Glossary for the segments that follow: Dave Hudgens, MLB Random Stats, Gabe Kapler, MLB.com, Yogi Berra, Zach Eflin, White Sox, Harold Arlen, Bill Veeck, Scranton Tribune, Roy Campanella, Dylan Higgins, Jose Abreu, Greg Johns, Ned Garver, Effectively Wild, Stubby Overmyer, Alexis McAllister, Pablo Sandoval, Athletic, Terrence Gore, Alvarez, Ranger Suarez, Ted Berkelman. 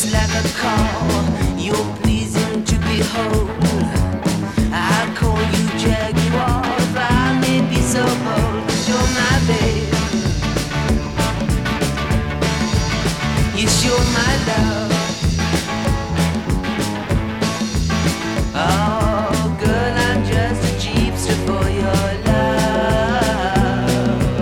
It's like a call, you're pleasing to behold. I call you Jaguar, if I may be so bold. You're my babe, yes, you're my love. Oh, girl, I'm just a cheapster for your love.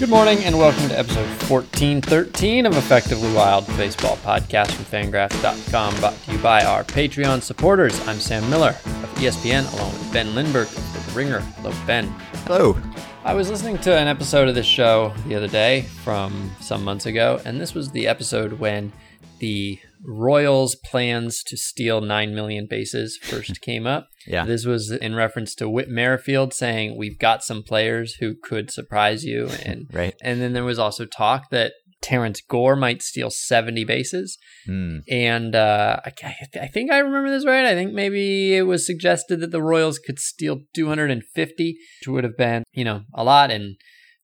Good morning and welcome to episode 1413 of Effectively Wild, the baseball podcast from fangraphs.com, brought to you by our Patreon supporters. I'm Sam Miller of ESPN, along with Ben Lindbergh of The Ringer. Hello, Ben. Hello. I was listening to an episode of this show the other day from some months ago, and this was the episode when the Royals' plans to steal 9 million bases first came up. Yeah. This was in reference to Whit Merrifield saying, we've got some players who could surprise you. And right. And then there was also talk that Terrence Gore might steal 70 bases. And I think I remember this right. I think maybe it was suggested that the Royals could steal 250, which would have been, you know, a lot. And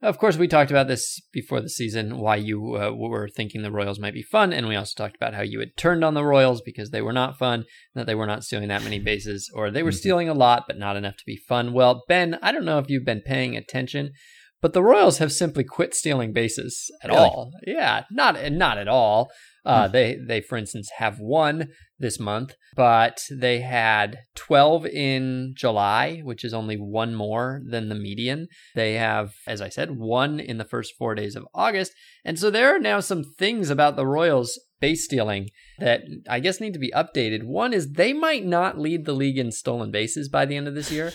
of course, we talked about this before the season, why you were thinking the Royals might be fun. And we also talked about how you had turned on the Royals because they were not fun, that they were not stealing that many bases, or they were stealing a lot, but not enough to be fun. Well, Ben, I don't know if you've been paying attention, but the Royals have simply quit stealing bases at all. Yeah, not at all. They, for instance, have won this month, but they had 12 in July, which is only one more than the median. They have, as I said, one in the first 4 days of August. And so there are now some things about the Royals base stealing that I guess need to be updated. One is they might not lead the league in stolen bases by the end of this year.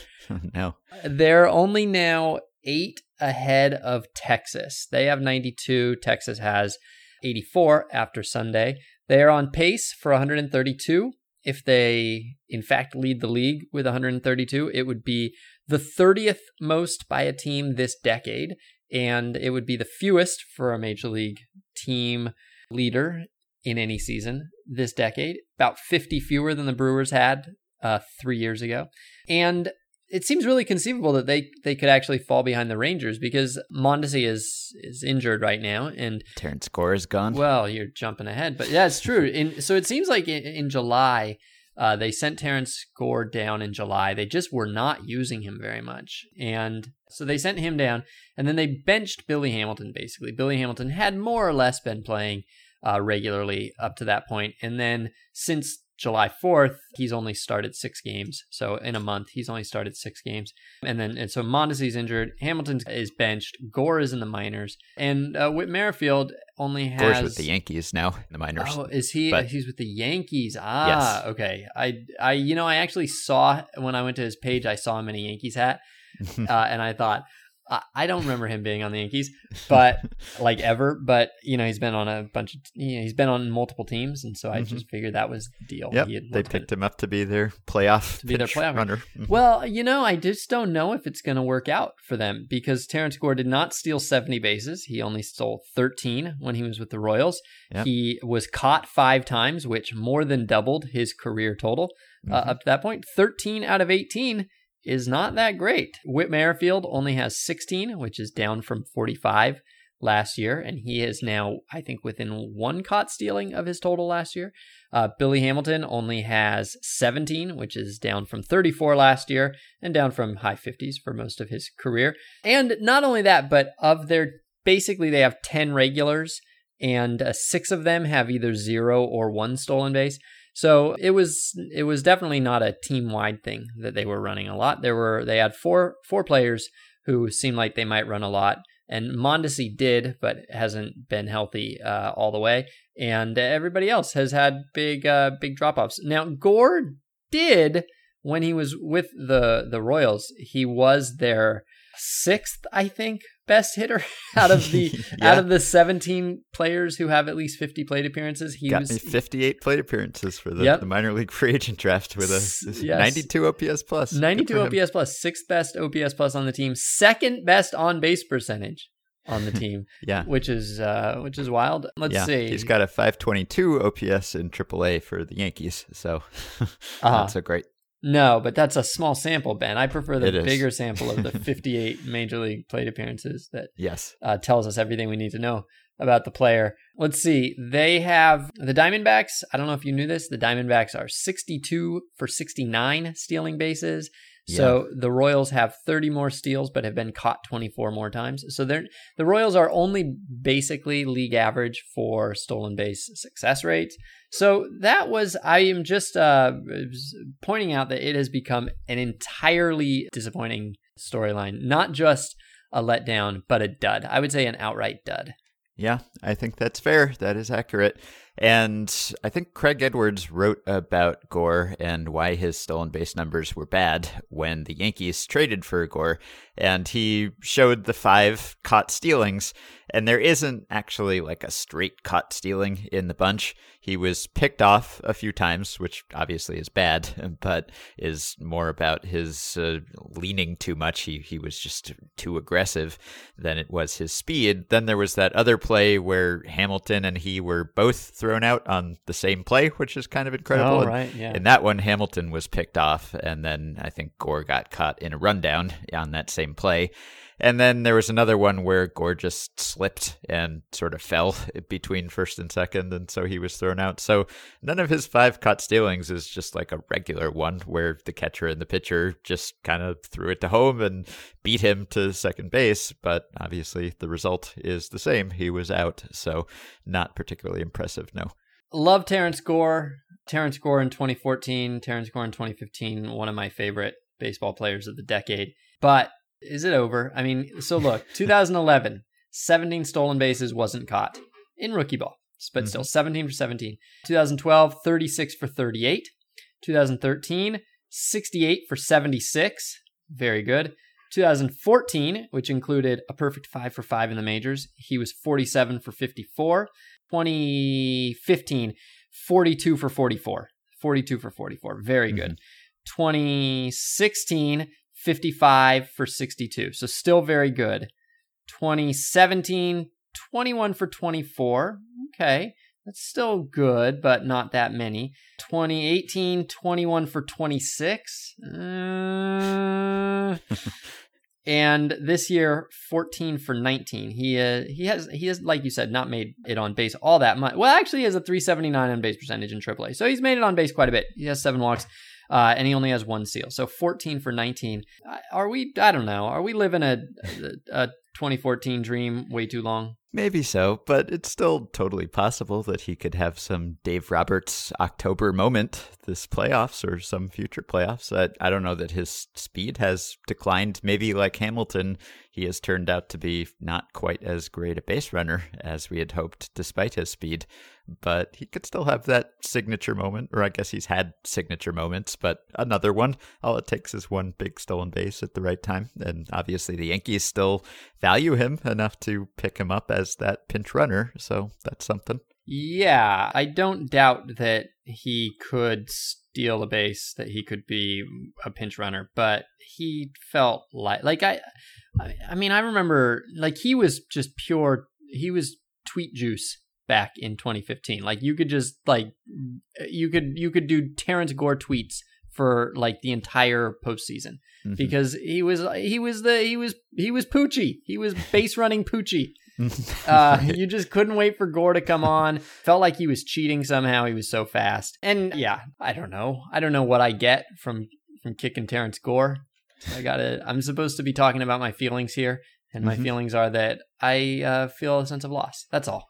No. They're only now 8 ahead of Texas. They have 92. Texas has 84 after Sunday. They are on pace for 132. If they, in fact, lead the league with 132, it would be the 30th most by a team this decade, and it would be the fewest for a Major League team leader in any season this decade, about 50 fewer than the Brewers had 3 years ago. And it seems really conceivable that they could actually fall behind the Rangers because Mondesi is injured right now. And Terrence Gore is gone. Well, you're jumping ahead, but yeah, it's true. So it seems like in July, they sent Terrence Gore down in July. They just were not using him very much. And so they sent him down, and then they benched Billy Hamilton, basically. Billy Hamilton had more or less been playing regularly up to that point. And then since July 4th, he's only started 6 games. So in a month, he's only started 6 games. And so Mondesi's injured. Hamilton is benched. Gore is in the minors. And Whit Merrifield only has... Gore's with the Yankees now in the minors. Oh, is he? But... He's with the Yankees. Ah, yes. Okay. I you know, I actually saw, when I went to his page, I saw him in a Yankees hat. And I thought... I don't remember him being on the Yankees, but like ever, but you know, he's been on a bunch of, you know, he's been on multiple teams. And so I just figured that was the deal. Yep. They picked him up to be their playoff runner. Well, you know, I just don't know if it's going to work out for them because Terrence Gore did not steal 70 bases. He only stole 13 when he was with the Royals. Yep. He was caught 5 times, which more than doubled his career total up to that point. 13 out of 18 is not that great. Whit Merrifield only has 16, which is down from 45 last year, and he is now, I think, within 1 caught stealing of his total last year. Billy Hamilton only has 17, which is down from 34 last year and down from high 50s for most of his career. And not only that, but of their, basically they have 10 regulars, and 6 of them have either 0 or 1 stolen base. So it was definitely not a team-wide thing that they were running a lot. They had four players who seemed like they might run a lot, and Mondesi did, but hasn't been healthy all the way. And everybody else has had big drop-offs. Now Gore did when he was with the Royals. He was their 6th, I think, best hitter out of the 17 players who have at least 50 plate appearances. He got 58 plate appearances for the minor league free agent draft with a 92 OPS plus. 92 OPS plus, 6th best OPS plus on the team, 2nd best on base percentage on the team. Yeah, which is wild. Let's see. He's got a 522 OPS in AAA for the Yankees, so not so great. No, but that's a small sample, Ben. I prefer the bigger sample of the 58 Major League plate appearances that tells us everything we need to know about the player. Let's see. They have the Diamondbacks. I don't know if you knew this. The Diamondbacks are 62 for 69 stealing bases. Yeah. So the Royals have 30 more steals, but have been caught 24 more times. So the Royals are only basically league average for stolen base success rate. So that was, I am just pointing out that it has become an entirely disappointing storyline. Not just a letdown, but a dud. I would say an outright dud. Yeah, I think that's fair. That is accurate. And I think Craig Edwards wrote about Gore and why his stolen base numbers were bad when the Yankees traded for Gore. And he showed the 5 caught stealings. And there isn't actually like a straight caught stealing in the bunch. He was picked off a few times, which obviously is bad, but is more about his leaning too much. He was just too aggressive than it was his speed. Then there was that other play where Hamilton and he were both thrown out on the same play, which is kind of incredible. Oh, right, yeah. In that one, Hamilton was picked off, and then I think Gore got caught in a rundown on that same play. And then there was another one where Gore just slipped and sort of fell between first and second, and so he was thrown out. So none of his 5 caught stealings is just like a regular one where the catcher and the pitcher just kind of threw it to home and beat him to second base, but obviously the result is the same. He was out, so not particularly impressive, no. Love Terrence Gore. Terrence Gore in 2014, Terrence Gore in 2015, one of my favorite baseball players of the decade. But is it over? I mean, so look, 2011, 17 stolen bases wasn't caught in rookie ball, but still 17 for 17. 2012, 36 for 38. 2013, 68 for 76. Very good. 2014, which included a perfect 5 for 5 in the majors. He was 47 for 54. 2015, 42 for 44. 42 for 44. Very good. 2016, 55 for 62. So still very good. 2017, 21 for 24. Okay. That's still good, but not that many. 2018, 21 for 26. And this year, 14 for 19. He has, like you said, not made it on base all that much. Well, actually, he has a 379 on base percentage in AAA. So he's made it on base quite a bit. He has 7 walks. And he only has 1 steal. So 14 for 19. Are we, I don't know, are we living a 2014 dream way too long? Maybe so, but it's still totally possible that he could have some Dave Roberts October moment this playoffs or some future playoffs. I don't know that his speed has declined. Maybe like Hamilton, he has turned out to be not quite as great a base runner as we had hoped despite his speed, but he could still have that signature moment, or I guess he's had signature moments, but another one. All it takes is one big stolen base at the right time, and obviously the Yankees still value him enough to pick him up as that pinch runner, so that's something. Yeah, I don't doubt that he could steal a base, that he could be a pinch runner, but he felt like I mean, I remember, like, he was just pure, he was tweet juice back in 2015. Like, you could just, like, you could do Terrence Gore tweets for like the entire postseason because he was Poochie. He was base running Poochie. You just couldn't wait for Gore to come on. Felt like he was cheating somehow. He was so fast. And yeah, I don't know what I get from kicking Terrence Gore. So I'm supposed to be talking about my feelings here, and my feelings are that I feel a sense of loss. That's all.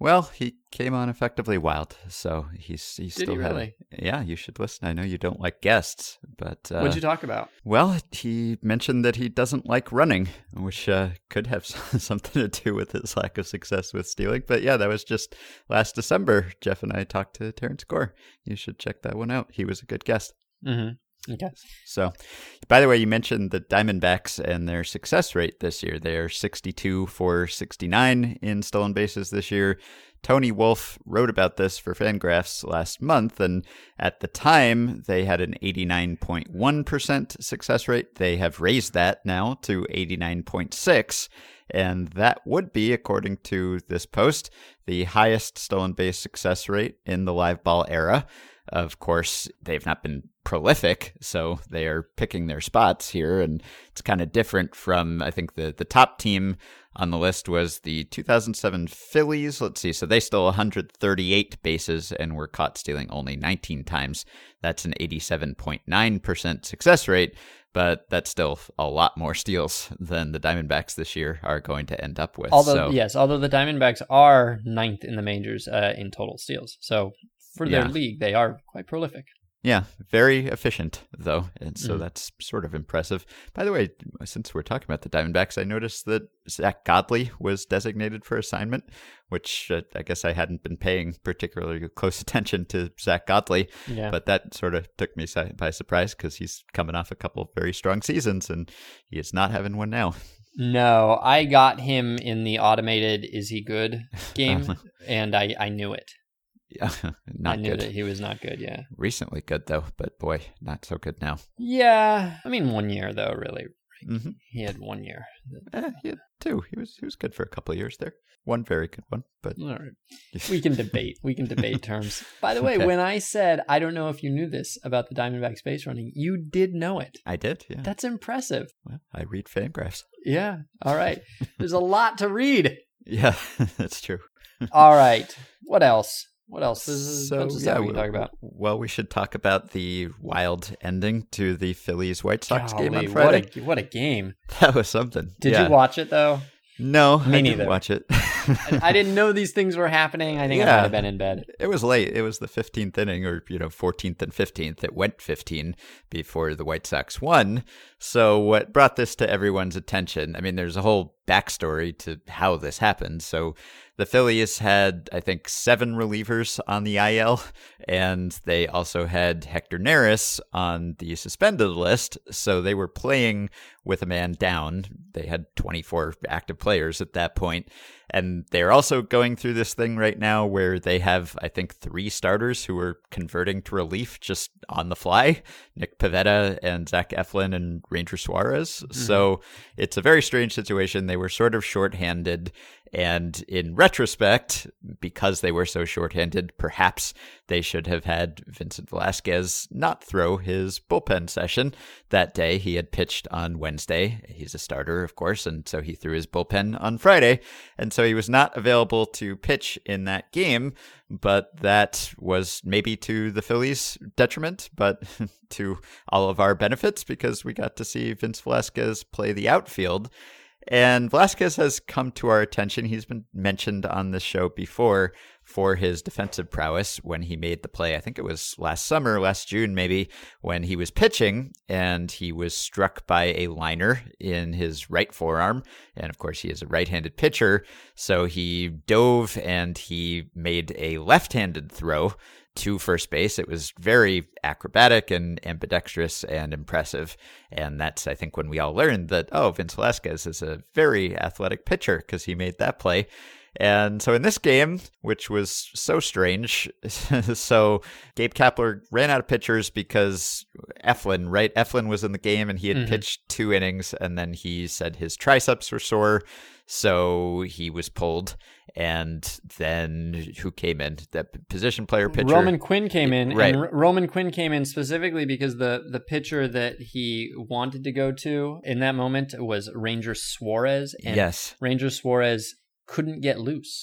Well, he came on Effectively Wild, so he's still really? Yeah, you should listen. I know you don't like guests, but... What'd you talk about? Well, he mentioned that he doesn't like running, which could have something to do with his lack of success with stealing. But yeah, that was just last December. Jeff and I talked to Terrence Gore. You should check that one out. He was a good guest. Okay. So, by the way, you mentioned the Diamondbacks and their success rate this year. They're 62 for 69 in stolen bases this year. Tony Wolf wrote about this for Fangraphs last month, and at the time, they had an 89.1% success rate. They have raised that now to 89.6%. And that would be, according to this post, the highest stolen base success rate in the live ball era. Of course, they've not been prolific, so they are picking their spots here, and it's kind of different from, I think, the top team on the list was the 2007 Phillies. Let's see. So they stole 138 bases and were caught stealing only 19 times. That's an 87.9% success rate, but that's still a lot more steals than the Diamondbacks this year are going to end up with. Although the Diamondbacks are ninth in the majors in total steals. So for their league, they are quite prolific. Yeah, very efficient, though, and so that's sort of impressive. By the way, since we're talking about the Diamondbacks, I noticed that Zach Godley was designated for assignment, which I guess I hadn't been paying particularly close attention to Zach Godley, but that sort of took me by surprise because he's coming off a couple of very strong seasons, and he is not having one now. No, I got him in the automated Is He Good game, and I knew it. Yeah, I knew that he was not good, Recently good, though, but boy, not so good now. Yeah. I mean, 1 year, though, really. Mm-hmm. He had 1 year. He had two. He was good for a couple of years there. One very good one, but... All right. We can debate terms. By the way, when I said, I don't know if you knew this about the Diamondbacks base running, you did know it. I did, yeah. That's impressive. Well, I read Fangraphs. Yeah. All right. There's a lot to read. Yeah, that's true. All right. What else? This is so, yeah, we can talk about. Well, we should talk about the wild ending to the Phillies-White Sox game on Friday. What a game. That was something. Did you watch it, though? No, I didn't watch it. I didn't know these things were happening. I think I might have been in bed. It was late. It was the 15th inning, or 14th and 15th. It went 15 before the White Sox won. So what brought this to everyone's attention? I mean, there's a whole backstory to how this happened. So the Phillies had, I think, 7 relievers on the IL, and they also had Hector Neris on the suspended list. So they were playing with a man down. They had 24 active players at that point. And they're also going through this thing right now where they have, I think, 3 starters who are converting to relief just on the fly, Nick Pivetta and Zach Eflin and Ranger Suarez. Mm-hmm. So it's a very strange situation. They were sort of shorthanded. And in retrospect, because they were so shorthanded, perhaps they should have had Vincent Velasquez not throw his bullpen session that day. He had pitched on Wednesday. He's a starter, of course, and so he threw his bullpen on Friday. And so he was not available to pitch in that game, but that was maybe to the Phillies' detriment, but to all of our benefits because we got to see Vince Velasquez play the outfield. And Velasquez has come to our attention. He's been mentioned on this show before for his defensive prowess when he made the play. I think it was last June, maybe, when he was pitching and he was struck by a liner in his right forearm. And of course, he is a right-handed pitcher. So he dove and he made a left-handed throw to first base. It was very acrobatic and ambidextrous and impressive. And that's, I think, when we all learned that, Vince Velasquez is a very athletic pitcher because he made that play. And so in this game, which was so strange, so Gabe Kapler ran out of pitchers because Eflin was in the game and he had pitched 2 innings and then he said his triceps were sore. So he was pulled. And then who came in? That position player pitcher. Roman Quinn came in. Right. And Roman Quinn came in specifically because the pitcher that he wanted to go to in that moment was Ranger Suarez. And yes. Ranger Suarez couldn't get loose.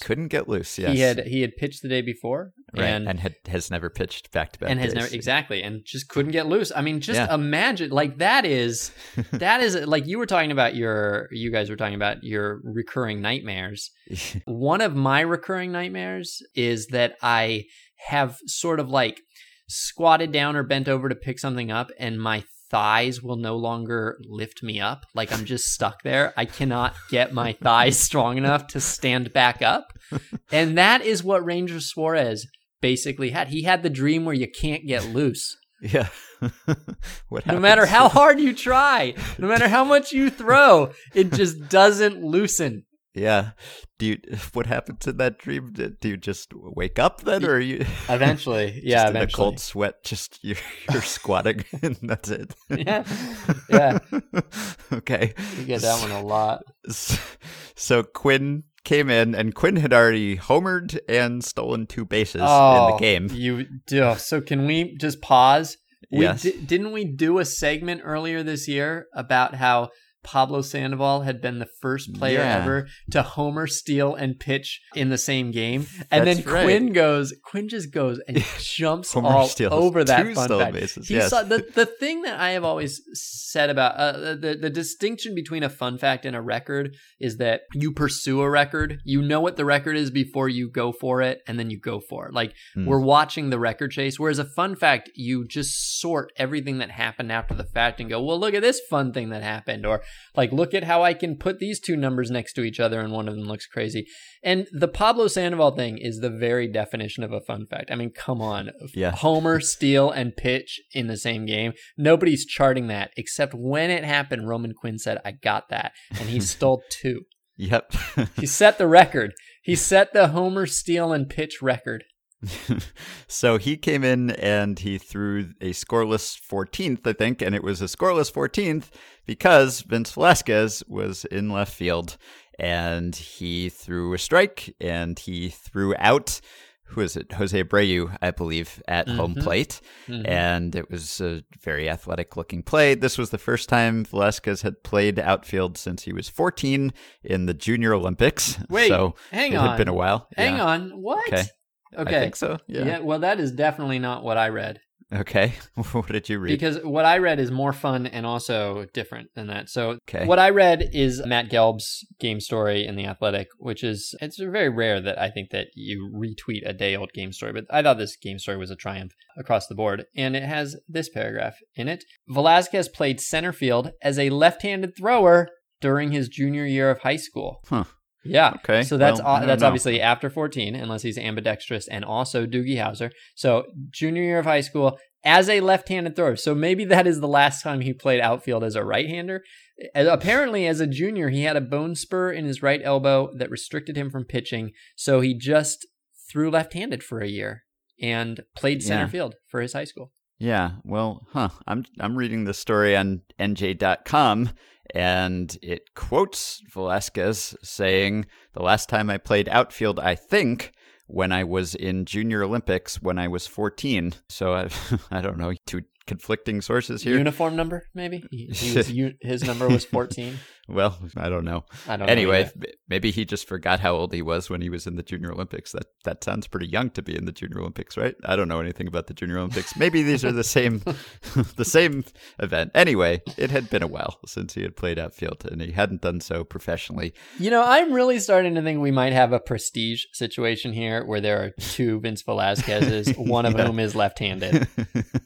Yes, he had pitched the day before, right, and has never pitched back-to-back and days. And just couldn't get loose. I mean, just imagine, like, that is like you guys were talking about your recurring nightmares. One of my recurring nightmares is that I have sort of like squatted down or bent over to pick something up, and my thighs will no longer lift me up. Like, I'm just stuck there. I cannot get my thighs strong enough to stand back up. And that is what Ranger Suarez basically had. He had the dream where you can't get loose. Yeah. No matter how hard you try, no matter how much you throw, it just doesn't loosen. Yeah. What happens in that dream? Do you just wake up then, or are you eventually? Yeah, eventually. In a cold sweat, just you're squatting, and that's it. Yeah. Okay. You get that one a lot. So Quinn came in, and Quinn had already homered and stolen 2 bases in the game. So can we just pause? Yes. Didn't we do a segment earlier this year about how Pablo Sandoval had been the first player ever to homer, steal, and pitch in the same game. And that's then right. Quinn just goes and jumps all over that fun fact. Bases, he saw the thing that I have always said about the distinction between a fun fact and a record is that you pursue a record. You know what the record is before you go for it, and then you go for it. Like we're watching the record chase, whereas a fun fact, you just sort everything that happened after the fact and go, well, look at this fun thing that happened, or like, look at how I can put these two numbers next to each other and one of them looks crazy. And the Pablo Sandoval thing is the very definition of a fun fact. I mean, come on. Yeah. Homer, steal, and pitch in the same game. Nobody's charting that, except when it happened, Roman Quinn said, I got that. And he stole two. Yep. He set the record. He set the homer, steal, and pitch record. So he came in and he threw a scoreless 14th, I think, and it was a scoreless 14th because Vince Velasquez was in left field, and he threw a strike, and he threw out, who is it, Jose Abreu, I believe, at home plate, and it was a very athletic-looking play. This was the first time Velasquez had played outfield since he was 14 in the Junior Olympics. Wait, so it had been a while. Hang on, what? Okay. I think so. Yeah. Well, that is definitely not what I read. Okay. What did you read? Because what I read is more fun and also different than that. So what I read is Matt Gelb's game story in The Athletic, which is, it's very rare that I think that you retweet a day old game story, but I thought this game story was a triumph across the board. And it has this paragraph in it. Velasquez played center field as a left-handed thrower during his junior year of high school. Huh. Yeah. Okay. So that's obviously after 14, unless he's ambidextrous and also Doogie Howser. So junior year of high school as a left-handed thrower. So maybe that is the last time he played outfield as a right-hander. Apparently, as a junior, he had a bone spur in his right elbow that restricted him from pitching. So he just threw left-handed for a year and played center field for his high school. Yeah. Well, I'm reading this story on NJ.com. And it quotes Velasquez saying, the last time I played outfield, I think, when I was in Junior Olympics when I was 14. So I don't know, two conflicting sources here. Uniform number, maybe? His number was 14. Well, I don't know. Anyway, maybe he just forgot how old he was when he was in the Junior Olympics. That sounds pretty young to be in the Junior Olympics, right? I don't know anything about the Junior Olympics. Maybe these are the same event. Anyway, it had been a while since he had played outfield, and he hadn't done so professionally. You know, I'm really starting to think we might have a prestige situation here where there are two Vince Velasquezes, one of whom is left-handed,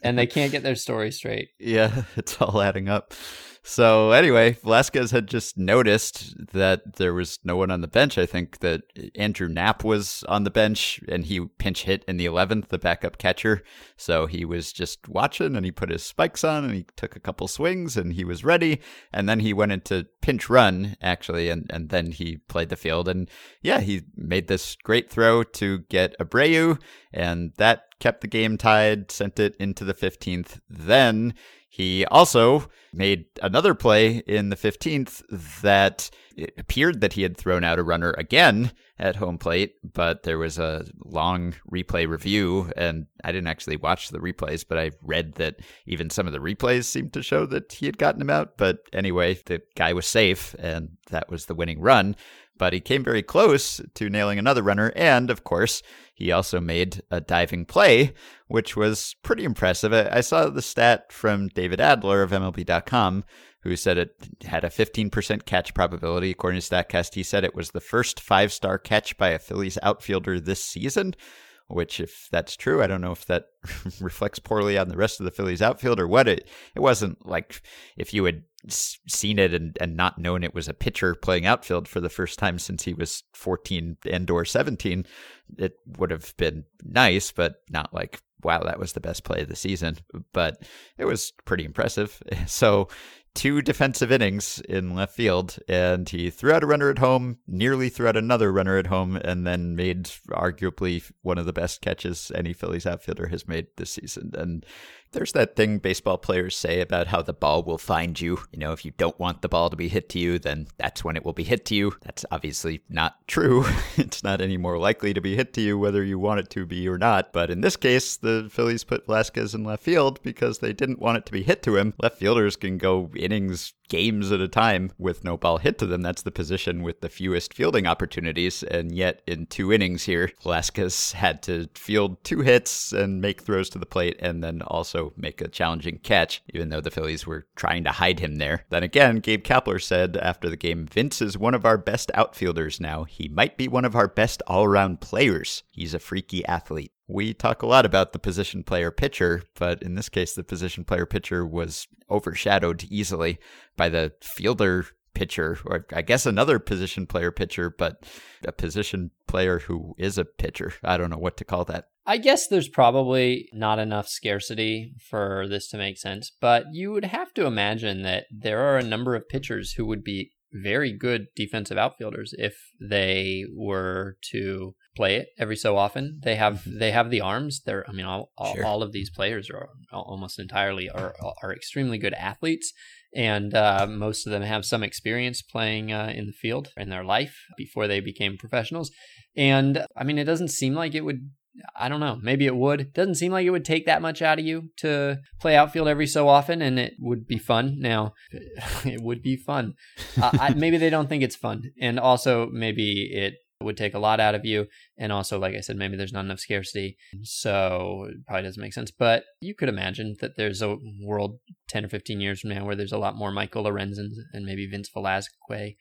and they can't get their story straight. Yeah, it's all adding up. So anyway, Velasquez had just noticed that there was no one on the bench. I think that Andrew Knapp was on the bench, and he pinch hit in the 11th, the backup catcher. So he was just watching, and he put his spikes on, and he took a couple swings, and he was ready. And then he went into pinch run, actually, and then he played the field. And yeah, he made this great throw to get Abreu, and that kept the game tied, sent it into the 15th. Then he also made another play in the 15th that it appeared that he had thrown out a runner again at home plate, but there was a long replay review, and I didn't actually watch the replays, but I read that even some of the replays seemed to show that he had gotten him out. But anyway, the guy was safe, and that was the winning run. But he came very close to nailing another runner. And of course, he also made a diving play, which was pretty impressive. I saw the stat from David Adler of MLB.com, who said it had a 15% catch probability. According to StatCast, he said it was the first 5-star catch by a Phillies outfielder this season, which, if that's true, I don't know if that reflects poorly on the rest of the Phillies outfield or what. It wasn't like if you had seen it and not known it was a pitcher playing outfield for the first time since he was 14 and or 17, it would have been nice, but not like, wow, that was the best play of the season. But it was pretty impressive. So two defensive innings in left field, and he threw out a runner at home, nearly threw out another runner at home, and then made arguably one of the best catches any Phillies outfielder has made this season. And There's that thing baseball players say about how the ball will find you. You know, if you don't want the ball to be hit to you, then that's when it will be hit to you. That's obviously not true. It's not any more likely to be hit to you whether you want it to be or not. But in this case, the Phillies put Velasquez in left field because they didn't want it to be hit to him. Left fielders can go innings, games at a time with no ball hit to them. That's the position with the fewest fielding opportunities. And yet in 2 innings here, Velasquez had to field 2 hits and make throws to the plate and then also make a challenging catch, even though the Phillies were trying to hide him there. Then again, Gabe Kapler said after the game, "Vince is one of our best outfielders now. He might be one of our best all-around players. He's a freaky athlete." We talk a lot about the position player pitcher, but in this case, the position player pitcher was overshadowed easily by the fielder pitcher, or I guess another position player pitcher, but a position player who is a pitcher. I don't know what to call that. I guess there's probably not enough scarcity for this to make sense, but you would have to imagine that there are a number of pitchers who would be very good defensive outfielders if they were to play it every so often. They have the arms. They're, I mean, all of these players are almost entirely are extremely good athletes, and most of them have some experience playing in the field in their life before they became professionals. And I mean, it doesn't seem like it would. I don't know. Maybe it would. It doesn't seem like it would take that much out of you to play outfield every so often, and it would be fun. Now, it would be fun. Maybe they don't think it's fun, and also maybe it would take a lot out of you, and also, like I said, maybe there's not enough scarcity, so it probably doesn't make sense. But you could imagine that there's a world 10 or 15 years from now where there's a lot more Michael Lorenzins and maybe Vince Velasquez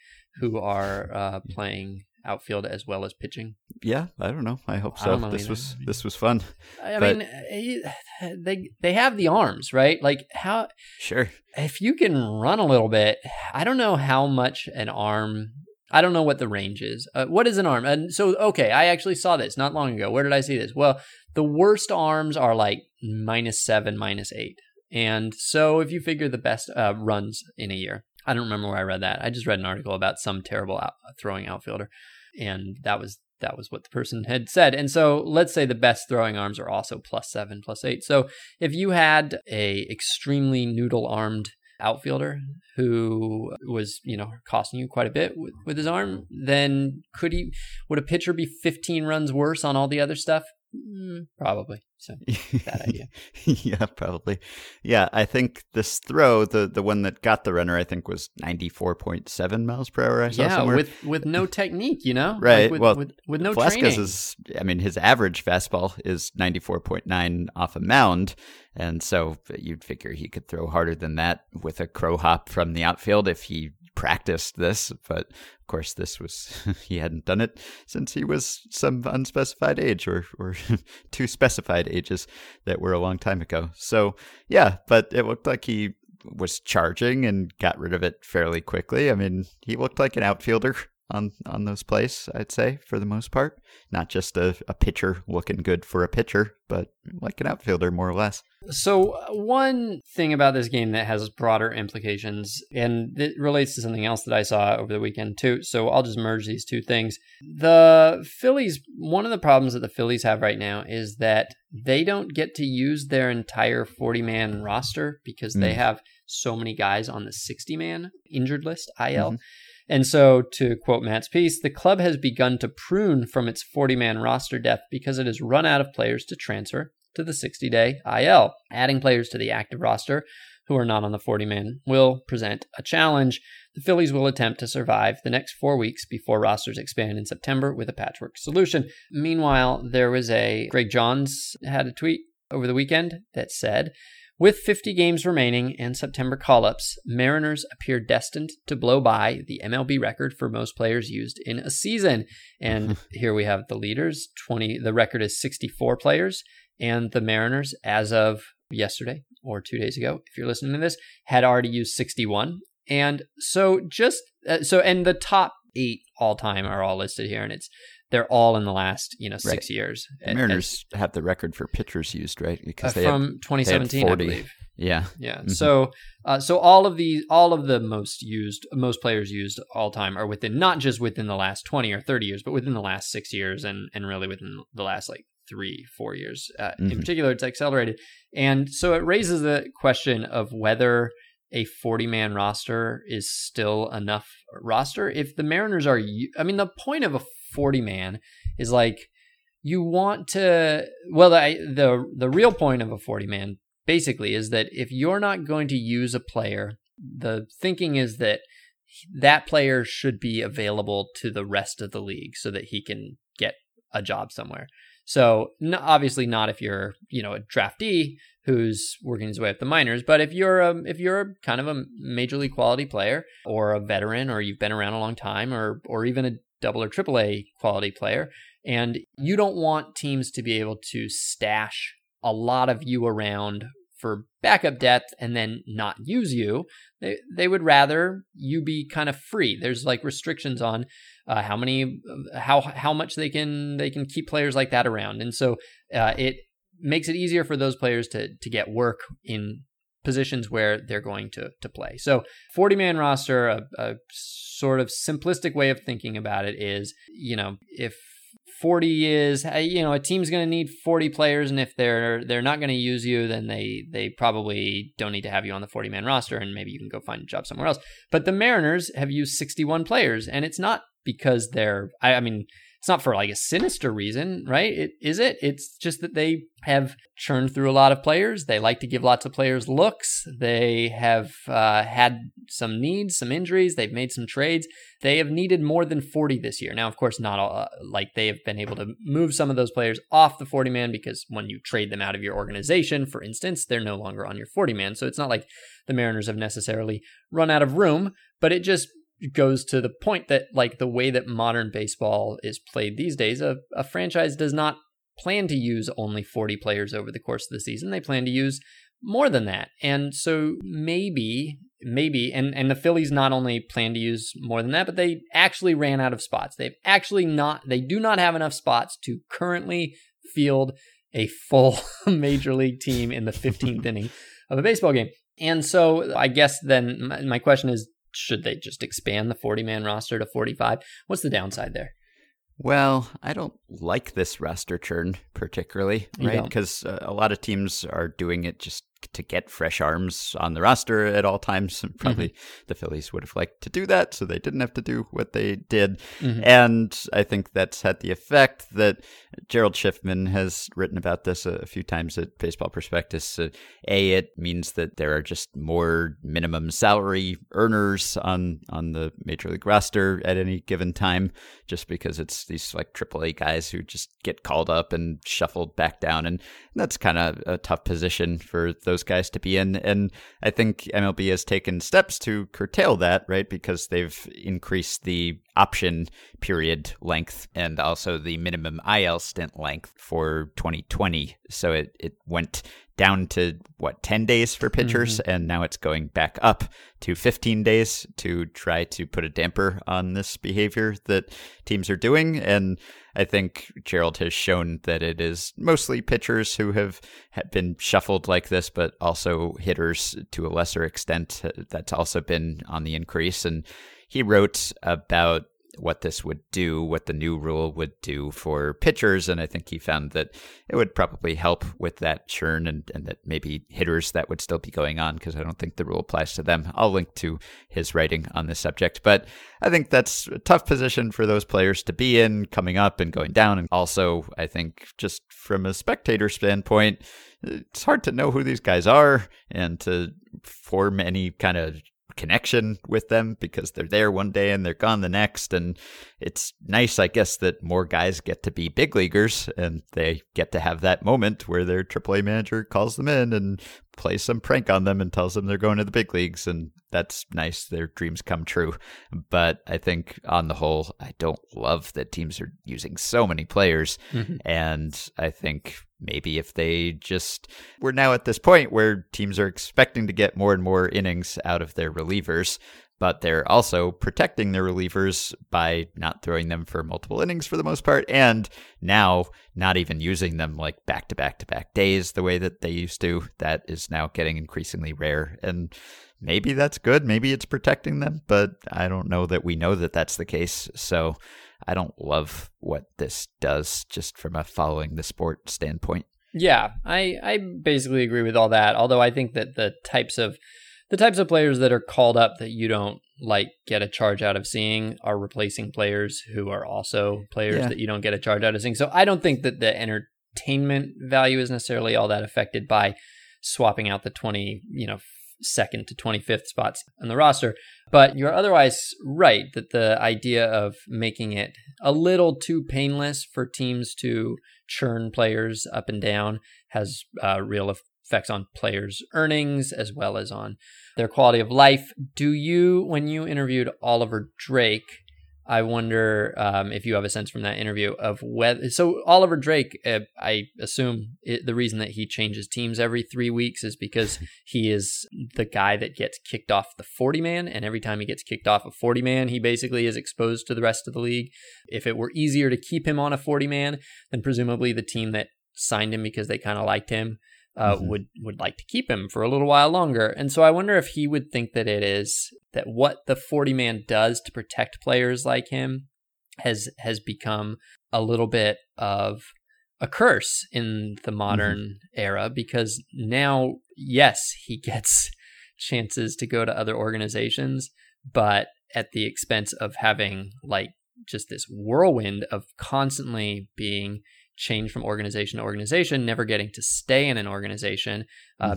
who are playing outfield as well as pitching. Yeah, I don't know. I hope so. This was fun. I mean, they have the arms, right? Like how? Sure. If you can run a little bit, I don't know how much an arm. I don't know what the range is. What is an arm? And so, okay, I actually saw this not long ago. Where did I see this? Well, the worst arms are like -7, -8, and so if you figure the best runs in a year. I don't remember where I read that. I just read an article about some terrible throwing outfielder, and that was what the person had said. And so let's say the best throwing arms are also +7, +8. So if you had a extremely noodle-armed outfielder who was, you know, costing you quite a bit with his arm, then would a pitcher be 15 runs worse on all the other stuff? Probably. So bad idea. Yeah, probably. Yeah, I think this throw, the one that got the runner, I think was 94.7 miles per hour. I saw somewhere. with no technique, you know? Right. Like with no Velasquez training. His average fastball is 94.9 off a mound. And so you'd figure he could throw harder than that with a crow hop from the outfield if he practiced this, but of course this was he hadn't done it since he was some unspecified age or 2 specified ages that were a long time ago. So yeah, but it looked like he was charging and got rid of it fairly quickly. I mean, he looked like an outfielder on those plays, I'd say, for the most part. Not just a pitcher looking good for a pitcher, but like an outfielder, more or less. So one thing about this game that has broader implications, and it relates to something else that I saw over the weekend too, so I'll just merge these two things. The Phillies, one of the problems that the Phillies have right now is that they don't get to use their entire 40-man roster because they have so many guys on the 60-man injured list, IL. Mm-hmm. And so, to quote Matt's piece, the club has begun to prune from its 40-man roster depth because it has run out of players to transfer to the 60-day IL. Adding players to the active roster who are not on the 40-man will present a challenge. The Phillies will attempt to survive the next 4 weeks before rosters expand in September with a patchwork solution. Meanwhile, there was Greg Johns had a tweet over the weekend that said, "With 50 games remaining and September call-ups, Mariners appear destined to blow by the MLB record for most players used in a season." And here we have the leaders. The record is 64 players, and the Mariners, as of yesterday or 2 days ago, if you're listening to this, had already used 61. And so and the top 8 all time are all listed here, and they're all in the last, 6 right. years. The Mariners have the record for pitchers used, right? Because from 2017, I believe. Yeah. Yeah. Mm-hmm. So all of the most players used all time are within, not just within the last 20 or 30 years, but within the last 6 years and really within the last like 3-4 years in particular. It's accelerated. And so it raises the question of whether a 40-man roster is still enough roster. If the Mariners are, I mean, the point of a 40-man is like you want to, well, the real point of a 40-man basically is that if you're not going to use a player, the thinking is that that player should be available to the rest of the league so that he can get a job somewhere. So obviously not if you're, you know, a draftee who's working his way up the minors, but if you're kind of a major league quality player or a veteran or you've been around a long time or even a double or triple A quality player, and you don't want teams to be able to stash a lot of you around for backup depth and then not use you, they would rather you be kind of free. There's like restrictions on how much they can keep players like that around. And so it makes it easier for those players to get work in positions where they're going to play. So 40-man roster, a sort of simplistic way of thinking about it is, you know, if 40 is, you know, a team's going to need 40 players, and if they're not going to use you, then they probably don't need to have you on the 40-man roster, and maybe you can go find a job somewhere else. But the Mariners have used 61 players, and it's not because they're, I mean, it's not for like a sinister reason, right? It's just that they have churned through a lot of players. They like to give lots of players looks. They have had some needs, some injuries. They've made some trades. They have needed more than 40 this year. Now, of course, not all, like they have been able to move some of those players off the 40-man because when you trade them out of your organization, for instance, they're no longer on your 40-man. So it's not like the Mariners have necessarily run out of room, but it just goes to the point that like the way that modern baseball is played these days, a franchise does not plan to use only 40 players over the course of the season. They plan to use more than that. And so maybe, and the Phillies not only plan to use more than that, but they actually ran out of spots. They do not have enough spots to currently field a full major league team in the 15th inning of a baseball game. And so I guess then my question is, should they just expand the 40-man roster to 45? What's the downside there? Well, I don't like this roster churn particularly, right? Because a lot of teams are doing it just to get fresh arms on the roster at all times. And probably the Phillies would have liked to do that, so they didn't have to do what they did. Mm-hmm. And I think that's had the effect that Gerald Schiffman has written about this a few times at Baseball Prospectus. It means that there are just more minimum salary earners on the major league roster at any given time, just because it's these like AAA guys who just get called up and shuffled back down. And that's kind of a tough position for those guys to be in. And I think MLB has taken steps to curtail that, right? Because they've increased the option period length and also the minimum IL stint length for 2020. So it went down to, 10 days for pitchers, and now it's going back up to 15 days to try to put a damper on this behavior that teams are doing. And I think Gerald has shown that it is mostly pitchers who have been shuffled like this, but also hitters to a lesser extent. That's also been on the increase. And he wrote about what this would do, what the new rule would do for pitchers. And I think he found that it would probably help with that churn and that maybe hitters that would still be going on because I don't think the rule applies to them. I'll link to his writing on this subject. But I think that's a tough position for those players to be in, coming up and going down. And also, I think just from a spectator standpoint, it's hard to know who these guys are and to form any kind of connection with them because they're there one day and they're gone the next. And it's nice, I guess, that more guys get to be big leaguers and they get to have that moment where their AAA manager calls them in and plays some prank on them and tells them they're going to the big leagues. And that's nice. Their dreams come true. But I think on the whole, I don't love that teams are using so many players. And I think maybe if they just, we're now at this point where teams are expecting to get more and more innings out of their relievers, but they're also protecting their relievers by not throwing them for multiple innings for the most part, and now not even using them like back-to-back-to-back days the way that they used to. That is now getting increasingly rare, and maybe that's good. Maybe it's protecting them, but I don't know that we know that that's the case. So I don't love what this does just from a following the sport standpoint. Yeah, I basically agree with all that. Although I think that the types of players that are called up that you don't like get a charge out of seeing are replacing players who are also players that you don't get a charge out of seeing. So I don't think that the entertainment value is necessarily all that affected by swapping out the 22nd to 25th spots on the roster. But you're otherwise right that the idea of making it a little too painless for teams to churn players up and down has real effects on players' earnings as well as on their quality of life. When you interviewed Oliver Drake, I wonder if you have a sense from that interview of whether... So Oliver Drake, I assume the reason that he changes teams every 3 weeks is because he is the guy that gets kicked off the 40-man. And every time he gets kicked off a 40-man, he basically is exposed to the rest of the league. If it were easier to keep him on a 40-man, then presumably the team that signed him because they kind of liked him would like to keep him for a little while longer. And so I wonder if he would think that it is that what the 40-man does to protect players like him has become a little bit of a curse in the modern era, because now, yes, he gets chances to go to other organizations, but at the expense of having like just this whirlwind of constantly being change from organization to organization, never getting to stay in an organization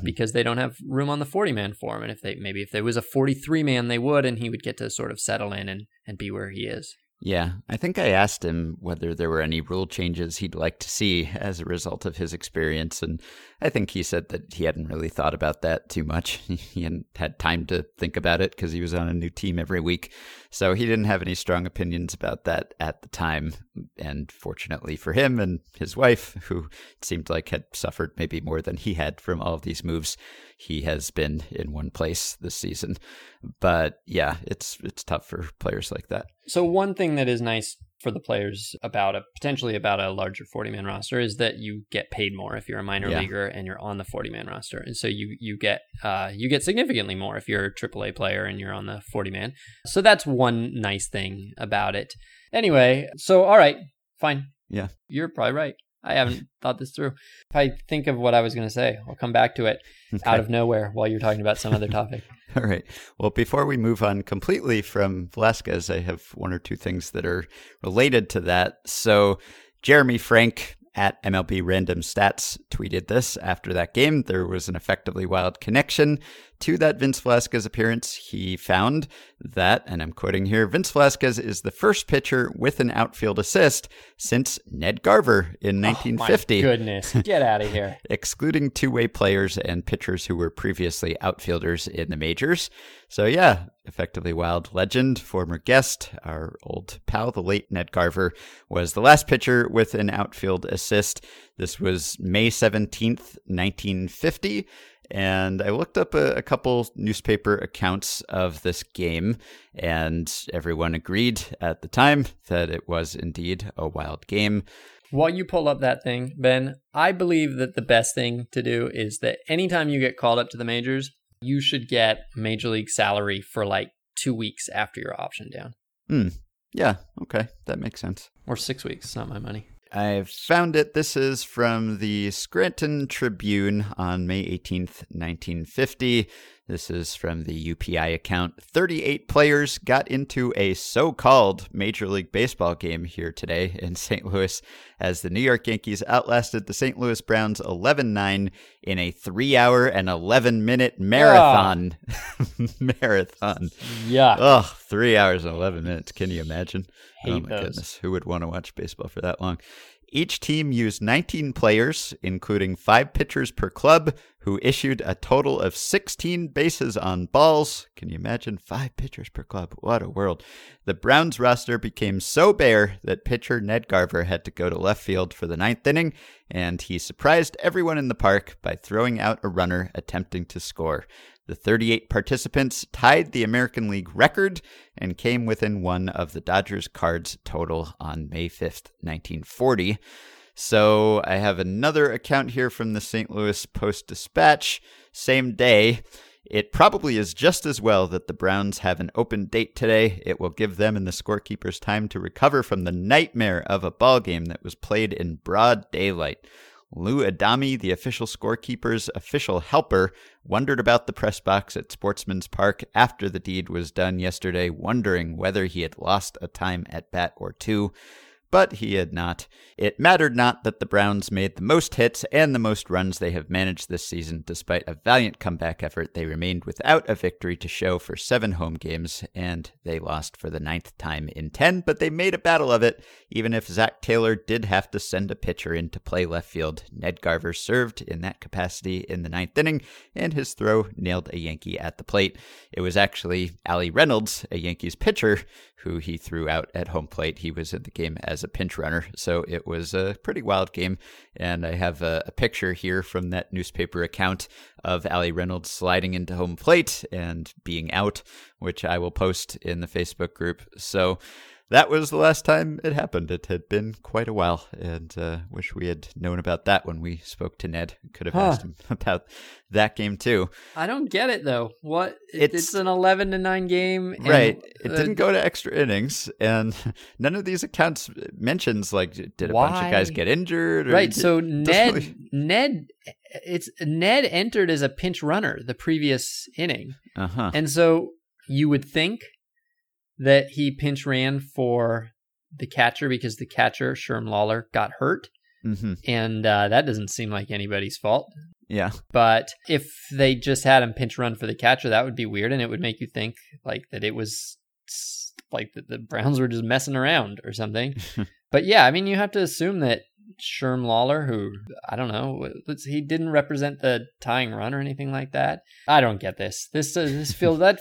because they don't have room on the 40-man for him. And if there was a 43-man, they would, and he would get to sort of settle in and be where he is. Yeah, I think I asked him whether there were any rule changes he'd like to see as a result of his experience, and I think he said that he hadn't really thought about that too much. He hadn't had time to think about it because he was on a new team every week, so he didn't have any strong opinions about that at the time, and fortunately for him and his wife, who it seemed like had suffered maybe more than he had from all of these moves, he has been in one place this season. But yeah, it's tough for players like that. So one thing that is nice for the players about a larger 40-man roster is that you get paid more if you're a minor leaguer and you're on the 40-man roster. And so you get significantly more if you're a AAA player and you're on the 40-man. So that's one nice thing about it. Anyway, so all right, fine. Yeah. You're probably right. I haven't thought this through. If I think of what I was going to say, I'll come back to it out of nowhere while you're talking about some other topic. All right. Well, before we move on completely from Velasquez, I have one or two things that are related to that. So Jeremy Frank at MLB Random Stats tweeted this after that game. There was an Effectively Wild connection to that Vince Velasquez appearance. He found that, and I'm quoting here, Vince Velasquez is the first pitcher with an outfield assist since Ned Garver in 1950. Oh my goodness, get out of here. Excluding two-way players and pitchers who were previously outfielders in the majors. So yeah, Effectively Wild legend, former guest, our old pal, the late Ned Garver, was the last pitcher with an outfield assist. This was May 17th, 1950. And I looked up a couple newspaper accounts of this game, and everyone agreed at the time that it was indeed a wild game. While you pull up that thing, Ben, I believe that the best thing to do is that anytime you get called up to the majors, you should get major league salary for like 2 weeks after your option down. Yeah, okay. That makes sense. Or 6 weeks. It's not my money. I found it. This is from the Scranton Tribune on May 18th, 1950. This is from the UPI account. 38 players got into a so-called Major League Baseball game here today in St. Louis as the New York Yankees outlasted the St. Louis Browns 11-9 in a 3-hour and 11-minute marathon. Marathon. Yeah. Oh, 3 hours and 11 minutes. Can you imagine? Oh, my goodness. Who would want to watch baseball for that long? Each team used 19 players, including 5 pitchers per club, who issued a total of 16 bases on balls. Can you imagine? 5 pitchers per club. What a world. The Browns roster became so bare that pitcher Ned Garver had to go to left field for the 9th inning, and he surprised everyone in the park by throwing out a runner attempting to score. The 38 participants tied the American League record and came within one of the Dodgers' cards total on May 5th, 1940. So I have another account here from the St. Louis Post-Dispatch, same day. It probably is just as well that the Browns have an open date today. It will give them and the scorekeepers time to recover from the nightmare of a ballgame that was played in broad daylight. Lou Adami, the official scorekeeper's official helper, wondered about the press box at Sportsman's Park after the deed was done yesterday, wondering whether he had lost a time at bat or two. But he had not. It mattered not that the Browns made the most hits and the most runs they have managed this season. Despite a valiant comeback effort, they remained without a victory to show for 7 home games, and they lost for the 9th time in 10, but they made a battle of it, even if Zach Taylor did have to send a pitcher in to play left field. Ned Garver served in that capacity in the 9th inning, and his throw nailed a Yankee at the plate. It was actually Allie Reynolds, a Yankees pitcher, who he threw out at home plate. He was in the game as a pinch runner, so it was a pretty wild game. And I have a picture here from that newspaper account of Allie Reynolds sliding into home plate and being out, which I will post in the Facebook group. So that was the last time it happened. It had been quite a while, and wish we had known about that when we spoke to Ned. Could have asked him about that game too. I don't get it though. What? It's an 11-9 game, and right? It didn't go to extra innings, and none of these accounts mentions like did a bunch of guys get injured? Or right. So Ned entered as a pinch runner the previous inning, and so you would think that he pinch ran for the catcher because the catcher, Sherm Lawler, got hurt. Mm-hmm. And that doesn't seem like anybody's fault. Yeah. But if they just had him pinch run for the catcher, that would be weird. And it would make you think like that it was like that the Browns were just messing around or something. But yeah, I mean, you have to assume that Sherm Lawler, who, I don't know, he didn't represent the tying run or anything like that. I don't get this. This feels that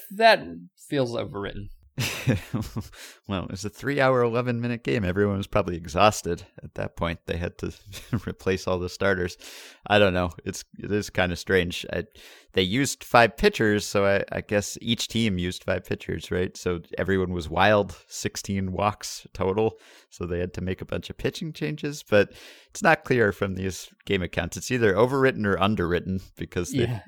feels overwritten. Well, it was a 3-hour, 11-minute game. Everyone was probably exhausted at that point. They had to replace all the starters. I don't know. It is kind of strange. They used 5 pitchers, so I guess each team used 5 pitchers, right? So everyone was wild, 16 walks total. So they had to make a bunch of pitching changes, but it's not clear from these game accounts. It's either overwritten or underwritten because they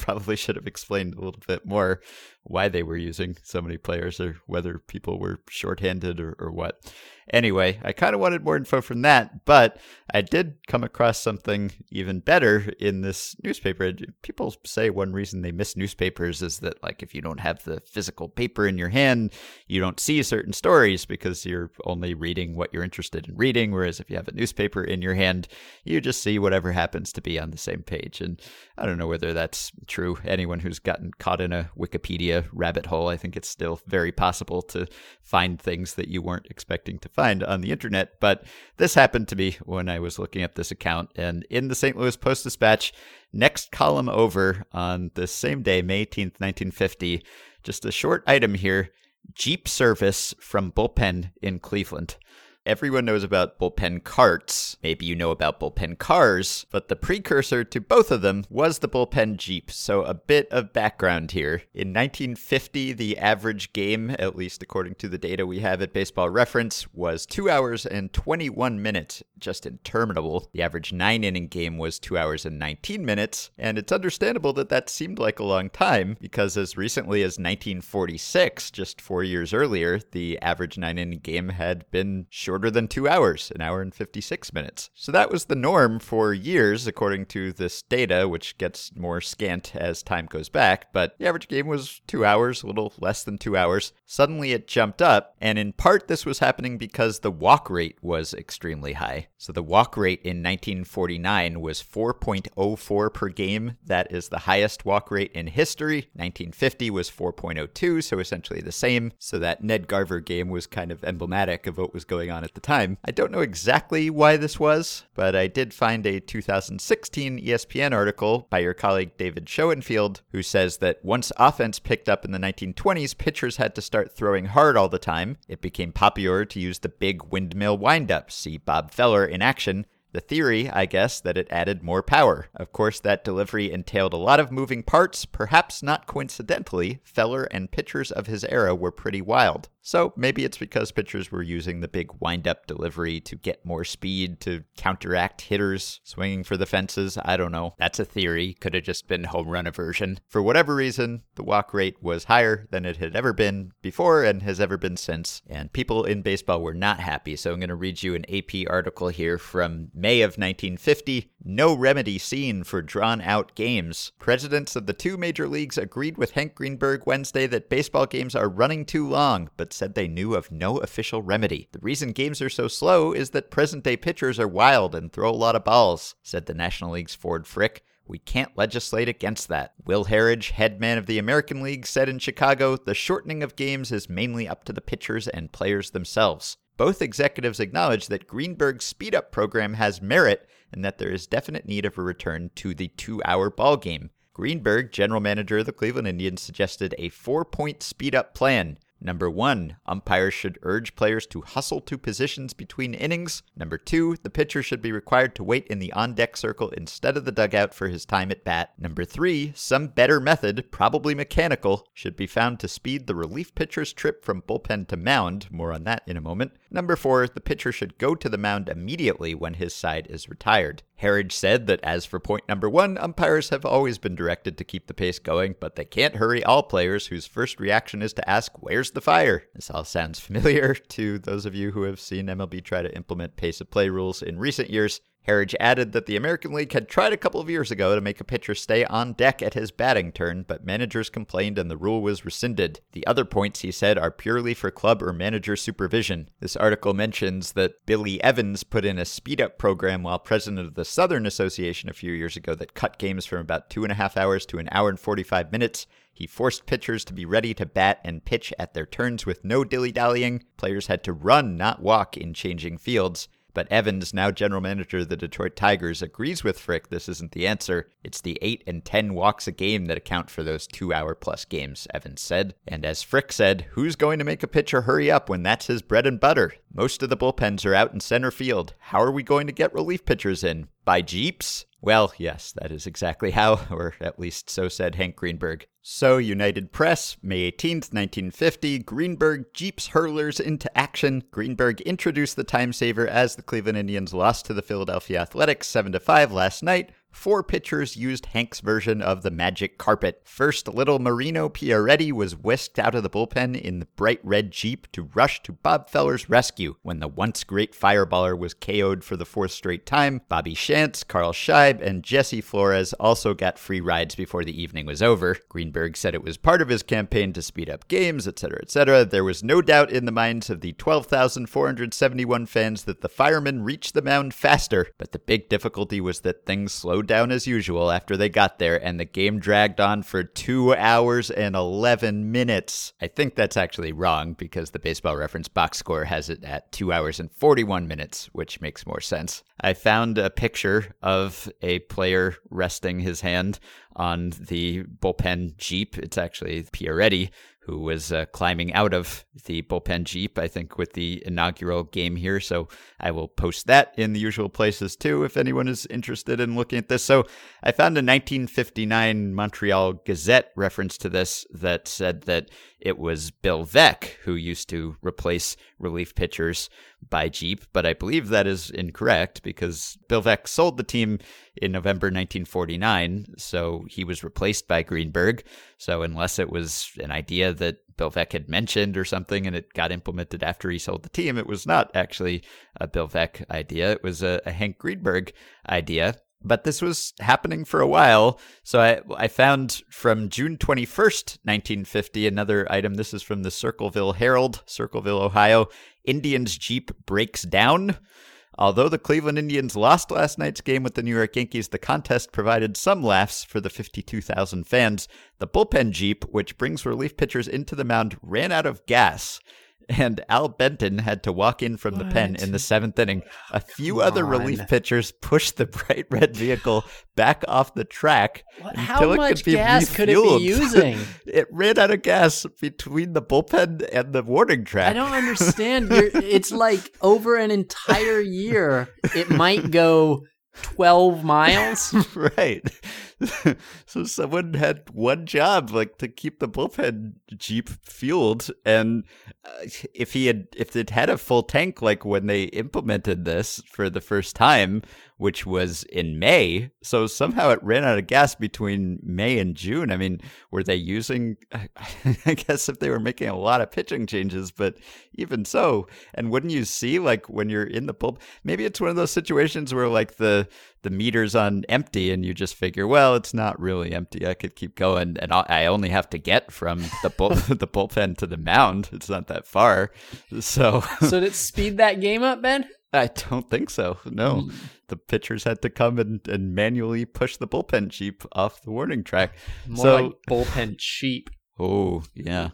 probably should have explained a little bit more why they were using so many players or whether people were shorthanded or what. Anyway, I kind of wanted more info from that, but I did come across something even better in this newspaper. People say one reason they miss newspapers is that, like, if you don't have the physical paper in your hand, you don't see certain stories because you're only reading what you're interested in reading, whereas if you have a newspaper in your hand, you just see whatever happens to be on the same page. And I don't know whether that's true. Anyone who's gotten caught in a Wikipedia rabbit hole, I think it's still very possible to find things that you weren't expecting to find on the internet. But this happened to me when I was looking up this account, and in the St. Louis Post-Dispatch, next column over, on the same day, May 18th, 1950, just a short item here: Jeep service from bullpen in Cleveland. Everyone knows about bullpen carts. Maybe you know about bullpen cars, but the precursor to both of them was the bullpen Jeep. So a bit of background here. In 1950, the average game, at least according to the data we have at Baseball Reference, was 2 hours and 21 minutes, just interminable. The average 9-inning game was 2 hours and 19 minutes. And it's understandable that that seemed like a long time because as recently as 1946, just 4 years earlier, the average 9-inning game had been shorter than 2 hours, an hour and 56 minutes. So that was the norm for years, according to this data, which gets more scant as time goes back. But the average game was 2 hours, a little less than 2 hours. Suddenly it jumped up, and in part this was happening because the walk rate was extremely high. So the walk rate in 1949 was 4.04 per game. That is the highest walk rate in history. 1950 was 4.02, so essentially the same. So that Ned Garver game was kind of emblematic of what was going on at the time. I don't know exactly why this was, but I did find a 2016 ESPN article by your colleague David Schoenfield, who says that once offense picked up in the 1920s, pitchers had to start throwing hard all the time. It became popular to use the big windmill windup. See Bob Feller in action. The theory, I guess, that it added more power. Of course, that delivery entailed a lot of moving parts. Perhaps not coincidentally, Feller and pitchers of his era were pretty wild. So maybe it's because pitchers were using the big wind-up delivery to get more speed to counteract hitters swinging for the fences. I don't know. That's a theory. Could have just been home run aversion. For whatever reason, the walk rate was higher than it had ever been before and has ever been since. And people in baseball were not happy. So I'm going to read you an AP article here from May of 1950. No remedy seen for drawn-out games. Presidents of the two major leagues agreed with Hank Greenberg Wednesday that baseball games are running too long, but said they knew of no official remedy. The reason games are so slow is that present-day pitchers are wild and throw a lot of balls, said the National League's Ford Frick. We can't legislate against that. Will Harridge, head man of the American League, said in Chicago, the shortening of games is mainly up to the pitchers and players themselves. Both executives acknowledge that Greenberg's speed-up program has merit and that there is definite need of a return to the two-hour ballgame. Greenberg, general manager of the Cleveland Indians, suggested a four-point speed-up plan. Number 1, umpires should urge players to hustle to positions between innings. Number 2, the pitcher should be required to wait in the on-deck circle instead of the dugout for his time at bat. Number 3, some better method, probably mechanical, should be found to speed the relief pitcher's trip from bullpen to mound. More on that in a moment. Number 4, the pitcher should go to the mound immediately when his side is retired. Harridge said that as for point number 1, umpires have always been directed to keep the pace going, but they can't hurry all players whose first reaction is to ask, where's the fire? This all sounds familiar to those of you who have seen MLB try to implement pace of play rules in recent years. Harridge added that the American League had tried a couple of years ago to make a pitcher stay on deck at his batting turn, but managers complained and the rule was rescinded. The other points, he said, are purely for club or manager supervision. This article mentions that Billy Evans put in a speed-up program while president of the Southern Association a few years ago that cut games from about 2.5 hours to 1 hour and 45 minutes. He forced pitchers to be ready to bat and pitch at their turns with no dilly-dallying. Players had to run, not walk, in changing fields. But Evans, now general manager of the Detroit Tigers, agrees with Frick this isn't the answer. It's the 8 and 10 walks a game that account for those 2-hour-plus games, Evans said. And as Frick said, who's going to make a pitcher hurry up when that's his bread and butter? Most of the bullpens are out in center field. How are we going to get relief pitchers in? By jeeps? Well, yes, that is exactly how, or at least so said Hank Greenberg. So, United Press, May 18th, 1950, Greenberg jeeps hurlers into action. Greenberg introduced the time saver as the Cleveland Indians lost to the Philadelphia Athletics 7-5 last night. 4 pitchers used Hank's version of the magic carpet. First, little Marino Pieretti was whisked out of the bullpen in the bright red Jeep to rush to Bob Feller's rescue. When the once great fireballer was KO'd for the 4th straight time, Bobby Shantz, Carl Scheib, and Jesse Flores also got free rides before the evening was over. Greenberg said it was part of his campaign to speed up games, etc., etc. There was no doubt in the minds of the 12,471 fans that the firemen reached the mound faster, but the big difficulty was that things slowed down as usual after they got there, and the game dragged on for 2 hours and 11 minutes. I think that's actually wrong because the Baseball Reference box score has it at 2 hours and 41 minutes, which makes more sense. I found a picture of a player resting his hand on the bullpen Jeep. It's actually Pieretti, who was climbing out of the bullpen Jeep, I think, with the inaugural game here. So I will post that in the usual places too, if anyone is interested in looking at this. So I found a 1959 Montreal Gazette reference to this that said that it was Bill Veeck who used to replace relief pitchers by Jeep, but I believe that is incorrect because Bill Veeck sold the team in November 1949, so he was replaced by Greenberg. So unless it was an idea that Bill Veeck had mentioned or something and it got implemented after he sold the team, it was not actually a Bill Veeck idea. It was a Hank Greenberg idea. But this was happening for a while. So I found from June 21st, 1950, another item. This is from the Circleville Herald, Circleville, Ohio. Indians Jeep breaks down. Although the Cleveland Indians lost last night's game with the New York Yankees, the contest provided some laughs for the 52,000 fans. The bullpen Jeep, which brings relief pitchers into the mound, ran out of gas, and Al Benton had to walk in from the pen in the 7th inning. A few other relief pitchers pushed the bright red vehicle back off the track. How much gas could it be using? It ran out of gas between the bullpen and the warning track. I don't understand. It's like over an entire year, it might go 12 miles. Right. So someone had one job, like, to keep the bullpen Jeep fueled. And if it had a full tank, like when they implemented this for the first time, which was in May. So somehow it ran out of gas between May and June. I mean, were they using, I guess if they were making a lot of pitching changes, but even so, and wouldn't you see, like, when you're in the bullpen, maybe it's one of those situations where, like, the meter's on empty and you just figure, well, it's not really empty. I could keep going. And I only have to get from the bullpen to the mound. It's not that far. So did it speed that game up, Ben? I don't think so. No, the pitchers had to come and manually push the bullpen Jeep off the warning track. More so, like bullpen cheap. Oh, yeah.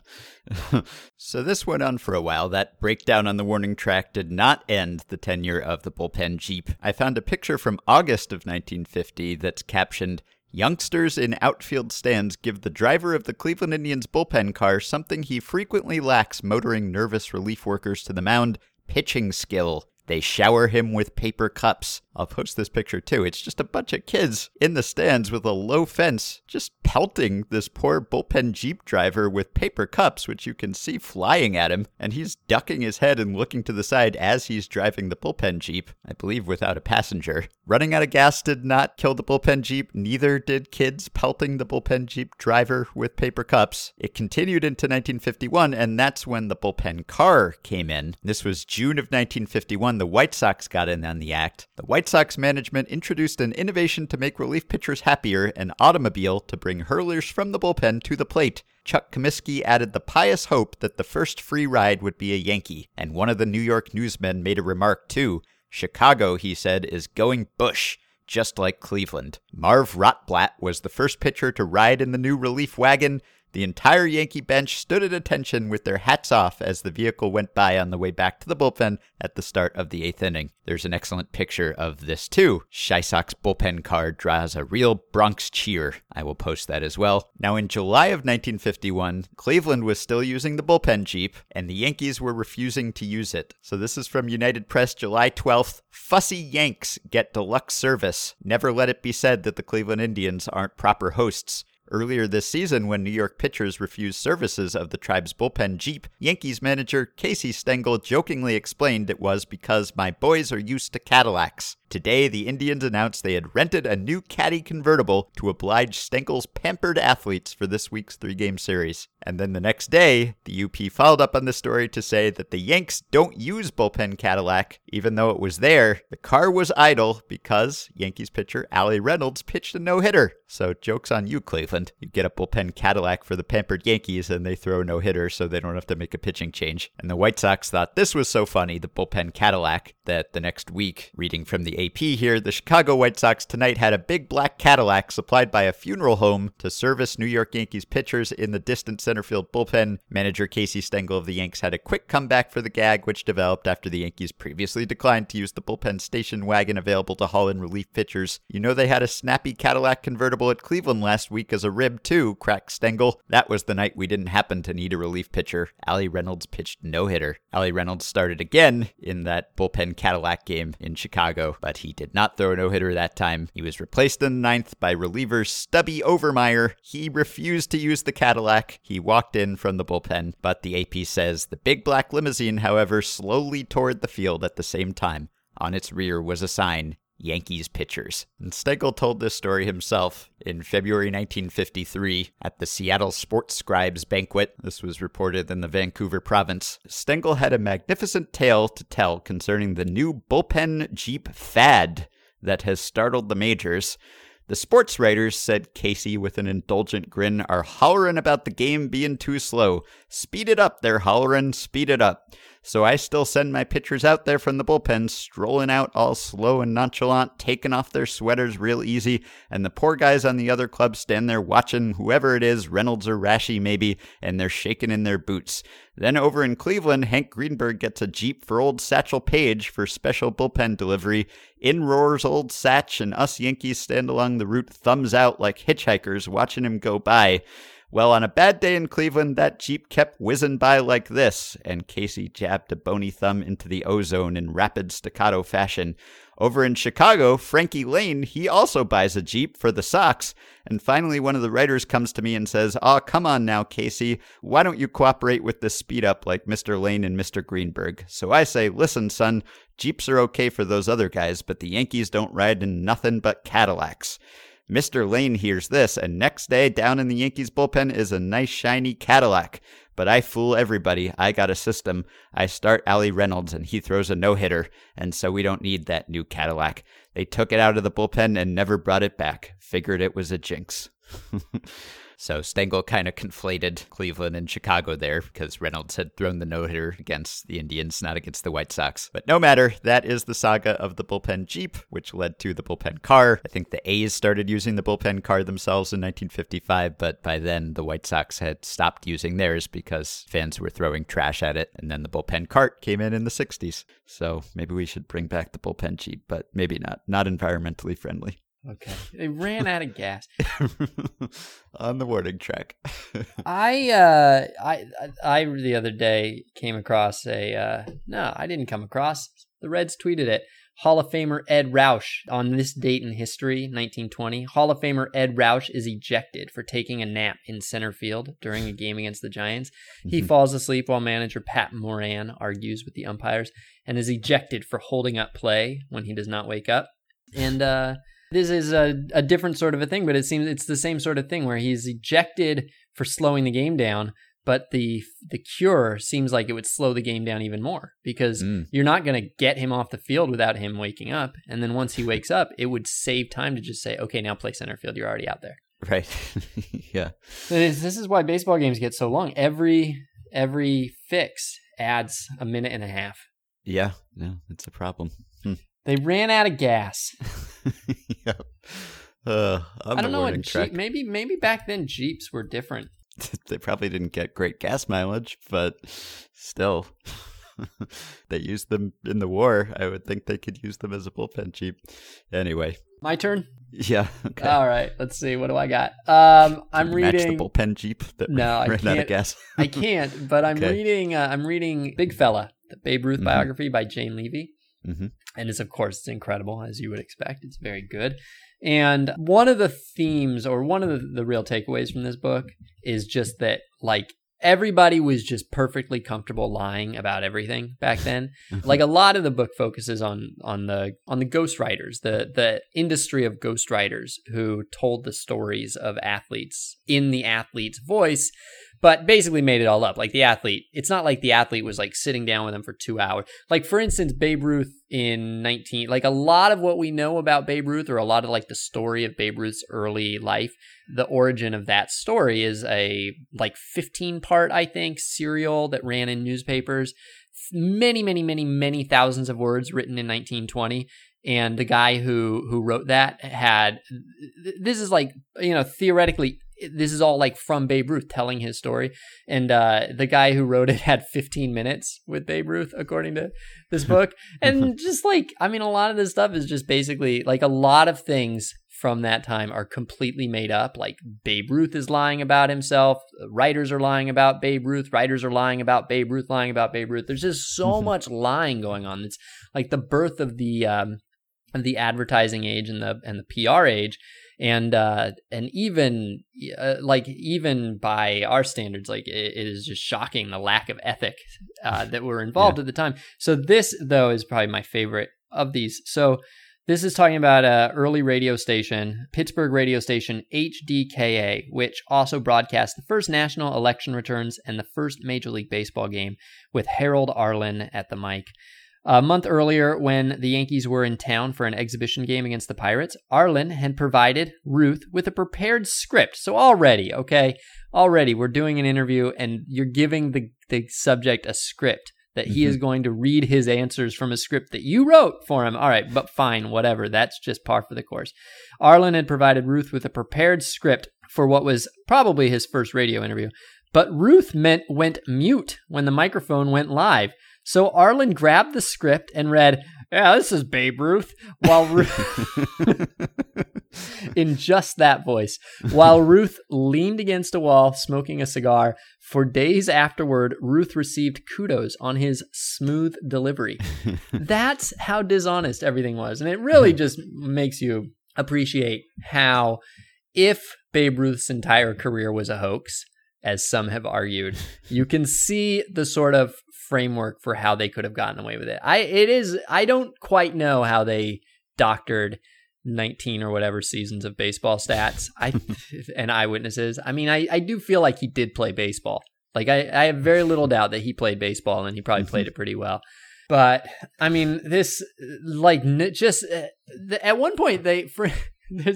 So this went on for a while. That breakdown on the warning track did not end the tenure of the bullpen Jeep. I found a picture from August of 1950 that's captioned, "Youngsters in outfield stands give the driver of the Cleveland Indians bullpen car something he frequently lacks motoring nervous relief workers to the mound, pitching skill. They shower him with paper cups." I'll post this picture too. It's just a bunch of kids in the stands with a low fence, just pelting this poor bullpen Jeep driver with paper cups, which you can see flying at him. And he's ducking his head and looking to the side as he's driving the bullpen Jeep, I believe without a passenger. Running out of gas did not kill the bullpen Jeep. Neither did kids pelting the bullpen Jeep driver with paper cups. It continued into 1951, and that's when the bullpen car came in. This was June of 1951. The White Sox got in on the act. The White Sox management introduced an innovation to make relief pitchers happier, an automobile to bring hurlers from the bullpen to the plate. Chuck Comiskey added the pious hope that the first free ride would be a Yankee. And one of the New York newsmen made a remark too. Chicago, he said, is going bush, just like Cleveland. Marv Rotblat was the first pitcher to ride in the new relief wagon. The entire Yankee bench stood at attention with their hats off as the vehicle went by on the way back to the bullpen at the start of the eighth inning. There's an excellent picture of this too. Shysok's bullpen car draws a real Bronx cheer. I will post that as well. Now in July of 1951, Cleveland was still using the bullpen Jeep and the Yankees were refusing to use it. So this is from United Press, July 12th. "Fussy Yanks get deluxe service. Never let it be said that the Cleveland Indians aren't proper hosts. Earlier this season, when New York pitchers refused services of the tribe's bullpen Jeep, Yankees manager Casey Stengel jokingly explained it was because my boys are used to Cadillacs. Today, the Indians announced they had rented a new Caddy convertible to oblige Stengel's pampered athletes for this week's three-game series." And then the next day, the UP followed up on the story to say that the Yanks don't use bullpen Cadillac. Even though it was there, the car was idle because Yankees pitcher Allie Reynolds pitched a no-hitter. So joke's on you, Cleveland. You get a bullpen Cadillac for the pampered Yankees and they throw no-hitter so they don't have to make a pitching change. And the White Sox thought this was so funny, the bullpen Cadillac, that the next week, reading from the AP here, the Chicago White Sox tonight had a big black Cadillac supplied by a funeral home to service New York Yankees pitchers in the distant center field bullpen. Manager Casey Stengel of the Yanks had a quick comeback for the gag, which developed after the Yankees previously declined to use the bullpen station wagon available to haul in relief pitchers. "You know they had a snappy Cadillac convertible at Cleveland last week as a rib too," cracked Stengel. "That was the night we didn't happen to need a relief pitcher." Allie Reynolds pitched no-hitter. Allie Reynolds started again in that bullpen Cadillac game in Chicago, but he did not throw a no-hitter that time. He was replaced in the ninth by reliever Stubby Overmyer. He refused to use the Cadillac. He walked in from the bullpen, but the AP says the big black limousine, however, slowly toured the field at the same time. On its rear was a sign, "Yankees pitchers." And Stengel told this story himself in February 1953 at the Seattle Sports Scribes Banquet. This was reported in the Vancouver province. Stengel had a magnificent tale to tell concerning the new bullpen Jeep fad that has startled the majors. "The sports writers," said Casey with an indulgent grin, "are hollerin' about the game being too slow. Speed it up, they're hollerin', speed it up. So I still send my pitchers out there from the bullpen, strolling out all slow and nonchalant, taking off their sweaters real easy, and the poor guys on the other club stand there watching whoever it is, Reynolds or Rashie maybe, and they're shaking in their boots. Then over in Cleveland, Hank Greenberg gets a Jeep for old Satchel Paige for special bullpen delivery. In roars old Satch, and us Yankees stand along the route, thumbs out like hitchhikers, watching him go by. Well, on a bad day in Cleveland, that Jeep kept whizzing by like this, and Casey jabbed a bony thumb into the ozone in rapid staccato fashion. Over in Chicago, Frankie Lane, he also buys a Jeep for the Sox, and finally one of the writers comes to me and says, "Aw, come on now, Casey, why don't you cooperate with this speed up like Mr. Lane and Mr. Greenberg?" So I say, "Listen, son, Jeeps are okay for those other guys, but the Yankees don't ride in nothing but Cadillacs." Mr. Lane hears this, and next day down in the Yankees bullpen is a nice shiny Cadillac. But I fool everybody. I got a system. I start Allie Reynolds, and he throws a no-hitter, and so we don't need that new Cadillac. They took it out of the bullpen and never brought it back. Figured it was a jinx. So Stengel kind of conflated Cleveland and Chicago there because Reynolds had thrown the no-hitter against the Indians, not against the White Sox. But no matter, that is the saga of the bullpen Jeep, which led to the bullpen car. I think the A's started using the bullpen car themselves in 1955, but by then the White Sox had stopped using theirs because fans were throwing trash at it, and then the bullpen cart came in the 60s. So maybe we should bring back the bullpen Jeep, but maybe not. Not environmentally friendly. Okay. They ran out of gas. On the warning track. I the other day came across the Reds tweeted it. Hall of Famer Ed Rausch, on this date in history, 1920, Hall of Famer Ed Rausch is ejected for taking a nap in center field during a game against the Giants. He falls asleep while manager Pat Moran argues with the umpires and is ejected for holding up play when he does not wake up. And, this is a different sort of a thing, but it seems it's the same sort of thing where he's ejected for slowing the game down, but the cure seems like it would slow the game down even more because you're not going to get him off the field without him waking up. And then once he wakes up, it would save time to just say, okay, now play center field. You're already out there. Right. Yeah. This is why baseball games get so long. Every fix adds a minute and a half. Yeah. No, it's a problem. They ran out of gas. Yep. I don't know what Jeep, maybe back then Jeeps were different. They probably didn't get great gas mileage, but still, they used them in the war. I would think they could use them as a bullpen Jeep. Anyway. My turn? Yeah. Okay. All right. Let's see. What do I got? I'm reading... Match the bullpen Jeep that ran out of gas. I can't, but I'm reading Big Fella, the Babe Ruth biography by Jane Levy. Mm-hmm. And it's incredible, as you would expect. It's very good. And one of the themes or one of the real takeaways from this book is just that, like, everybody was just perfectly comfortable lying about everything back then. Like, a lot of the book focuses on the ghostwriters, the industry of ghostwriters who told the stories of athletes in the athlete's voice, but basically made it all up. Like, the athlete, it's not like the athlete was like sitting down with them for 2 hours. Like, for instance, Babe Ruth in a lot of what we know about Babe Ruth, or a lot of like the story of Babe Ruth's early life, the origin of that story is a 15-part, I think, serial that ran in newspapers. Many, many, many, many thousands of words written in 1920. And the guy who wrote that theoretically, this is all like from Babe Ruth telling his story. And the guy who wrote it had 15 minutes with Babe Ruth, according to this book. And just a lot of this stuff is just basically a lot of things from that time are completely made up. Like, Babe Ruth is lying about himself. Writers are lying about Babe Ruth. Writers are lying about Babe Ruth, lying about Babe Ruth. There's just so much lying going on. It's like the birth of the advertising age and the PR age. And even by our standards, it is just shocking the lack of ethic that were involved at the time. So this, though, is probably my favorite of these. So this is talking about an early radio station, Pittsburgh radio station HDKA, which also broadcast the first national election returns and the first Major League Baseball game with Harold Arlen at the mic. A month earlier, when the Yankees were in town for an exhibition game against the Pirates, Arlen had provided Ruth with a prepared script. So already we're doing an interview and you're giving the subject a script that he is going to read his answers from a script that you wrote for him. All right, but fine, whatever. That's just par for the course. Arlen had provided Ruth with a prepared script for what was probably his first radio interview. But Ruth went mute when the microphone went live. So Arlen grabbed the script and read, "Yeah, this is Babe Ruth," while Ruth in just that voice. While Ruth leaned against a wall, smoking a cigar, for days afterward, Ruth received kudos on his smooth delivery. That's how dishonest everything was. And it really just makes you appreciate how, if Babe Ruth's entire career was a hoax, as some have argued, you can see the sort of framework for how they could have gotten away with it. I don't quite know how they doctored 19 or whatever seasons of baseball stats and eyewitnesses. I mean, I do feel like he did play baseball. Like, I have very little doubt that he played baseball, and he probably played it pretty well. But I mean, this, like, just at one point this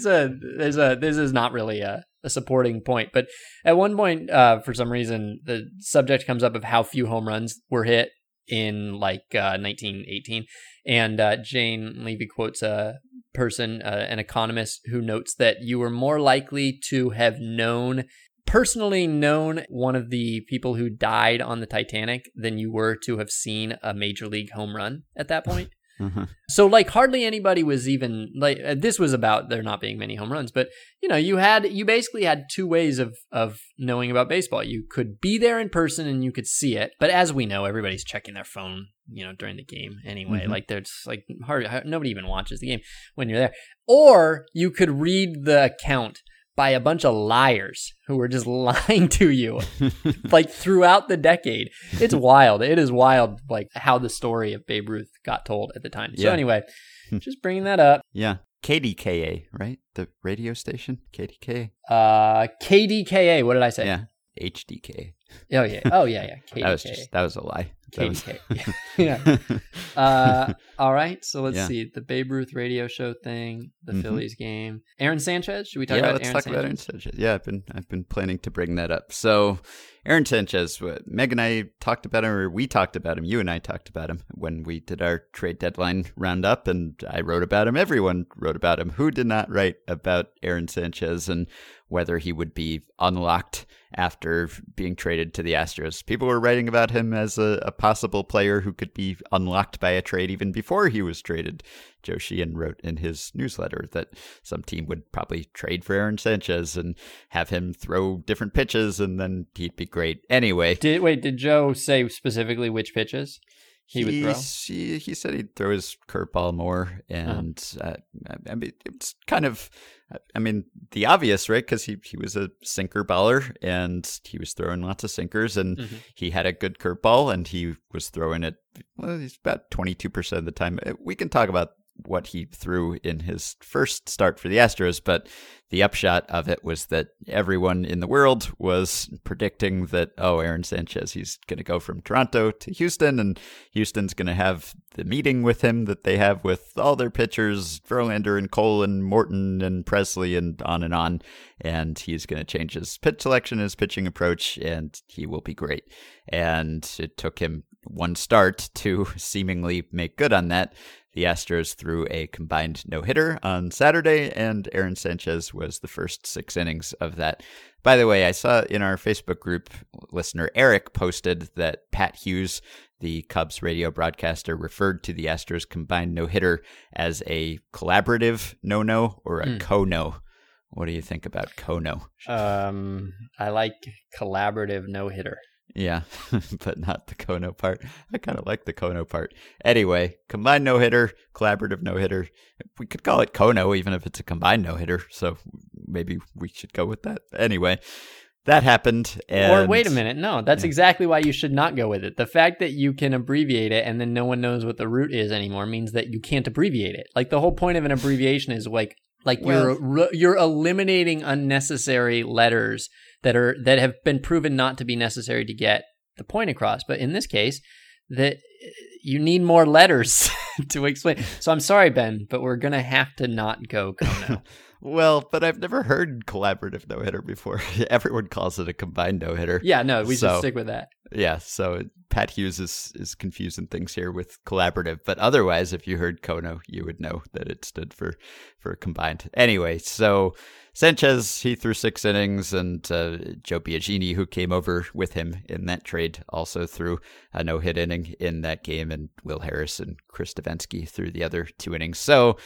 is not really a supporting point, but at one point, for some reason, the subject comes up of how few home runs were hit in, like, 1918, and Jane Levy quotes a person, an economist, who notes that you were more likely to have personally known one of the people who died on the Titanic than you were to have seen a major league home run at that point. Mm-hmm. So, like, hardly anybody was even, like, this was about there not being many home runs, but, you know, you basically had two ways of knowing about baseball. You could be there in person and you could see it, but as we know, everybody's checking their phone, you know, during the game anyway. Mm-hmm. Like, there's, like, nobody even watches the game when you're there. Or you could read the account by a bunch of liars who were just lying to you, like, throughout the decade. It's wild. It is wild, like, how the story of Babe Ruth got told at the time. Yeah. So anyway, just bringing that up. Yeah. KDKA, right? The radio station? KDKA? KDKA. What did I say? Yeah. HDK. Oh, yeah. Oh, yeah, yeah. KDKA. That was a lie. KDK. Yeah. All right. So let's see. The Babe Ruth radio show thing, the Phillies game. Aaron Sanchez. Should we talk about Aaron Sanchez? Yeah, let's talk about Aaron Sanchez. Yeah, I've been planning to bring that up. So Aaron Sanchez, Meg and I talked about him, or we talked about him. You and I talked about him when we did our trade deadline roundup, and I wrote about him. Everyone wrote about him. Who did not write about Aaron Sanchez and whether he would be unlocked after being traded to the Astros? People were writing about him as a possible player who could be unlocked by a trade even before he was traded. Joe Sheehan wrote in his newsletter that some team would probably trade for Aaron Sanchez and have him throw different pitches, and then he'd be great anyway. Did Joe say specifically which pitches he would throw? He said he'd throw his curveball more, and I mean, it's kind of... I mean, the obvious, right? Because he was a sinker baller, and he was throwing lots of sinkers, and he had a good curveball, and he was throwing it, well, he's about 22% of the time. We can talk about what he threw in his first start for the Astros, but the upshot of it was that everyone in the world was predicting that, oh, Aaron Sanchez, he's going to go from Toronto to Houston, and Houston's going to have the meeting with him that they have with all their pitchers, Verlander and Cole and Morton and Presley and on, and he's going to change his pitch selection, his pitching approach, and he will be great. And it took him one start to seemingly make good on that. The Astros threw a combined no-hitter on Saturday, and Aaron Sanchez was the first 6 innings of that. By the way, I saw in our Facebook group, listener Eric posted that Pat Hughes, the Cubs radio broadcaster, referred to the Astros combined no-hitter as a collaborative no-no or a co-no. What do you think about co-no? I like collaborative no-hitter. Yeah, but not the Kono part. I kind of like the Kono part. Anyway, combined no-hitter, collaborative no-hitter. We could call it Kono even if it's a combined no-hitter, so maybe we should go with that. Anyway, that happened. Or wait a minute. No, that's exactly why you should not go with it. The fact that you can abbreviate it and then no one knows what the root is anymore means that you can't abbreviate it. Like, the whole point of an abbreviation is you're eliminating unnecessary letters that have been proven not to be necessary to get the point across. But in this case, that you need more letters to explain. So I'm sorry, Ben, but we're going to have to not go Kono. Well, but I've never heard collaborative no-hitter before. Everyone calls it a combined no-hitter. Yeah, no, we should stick with that. Yeah, so Pat Hughes is confusing things here with collaborative. But otherwise, if you heard Kono, you would know that it stood for combined. Anyway, so Sanchez, he threw 6 innings, and Joe Biagini, who came over with him in that trade, also threw a no-hit inning in that game, and Will Harris and Chris Davinsky threw the other 2 innings. So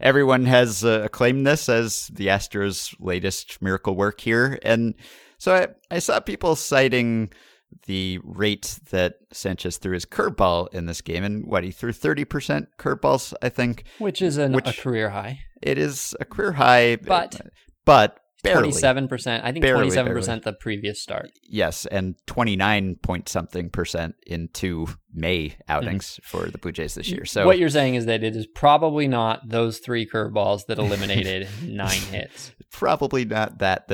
everyone has acclaimed this as the Astros' latest miracle work here. And so I saw people citing the rate that Sanchez threw his curveball in this game. And what, he threw 30% curveballs, I think. Which is a career high. It is a career high. But barely. 27%. I think 27% the previous start. Yes, and 29-point-something% in 2 May outings for the Blue Jays this year. So what you're saying is that it is probably not those three curveballs that eliminated 9 hits. Probably not that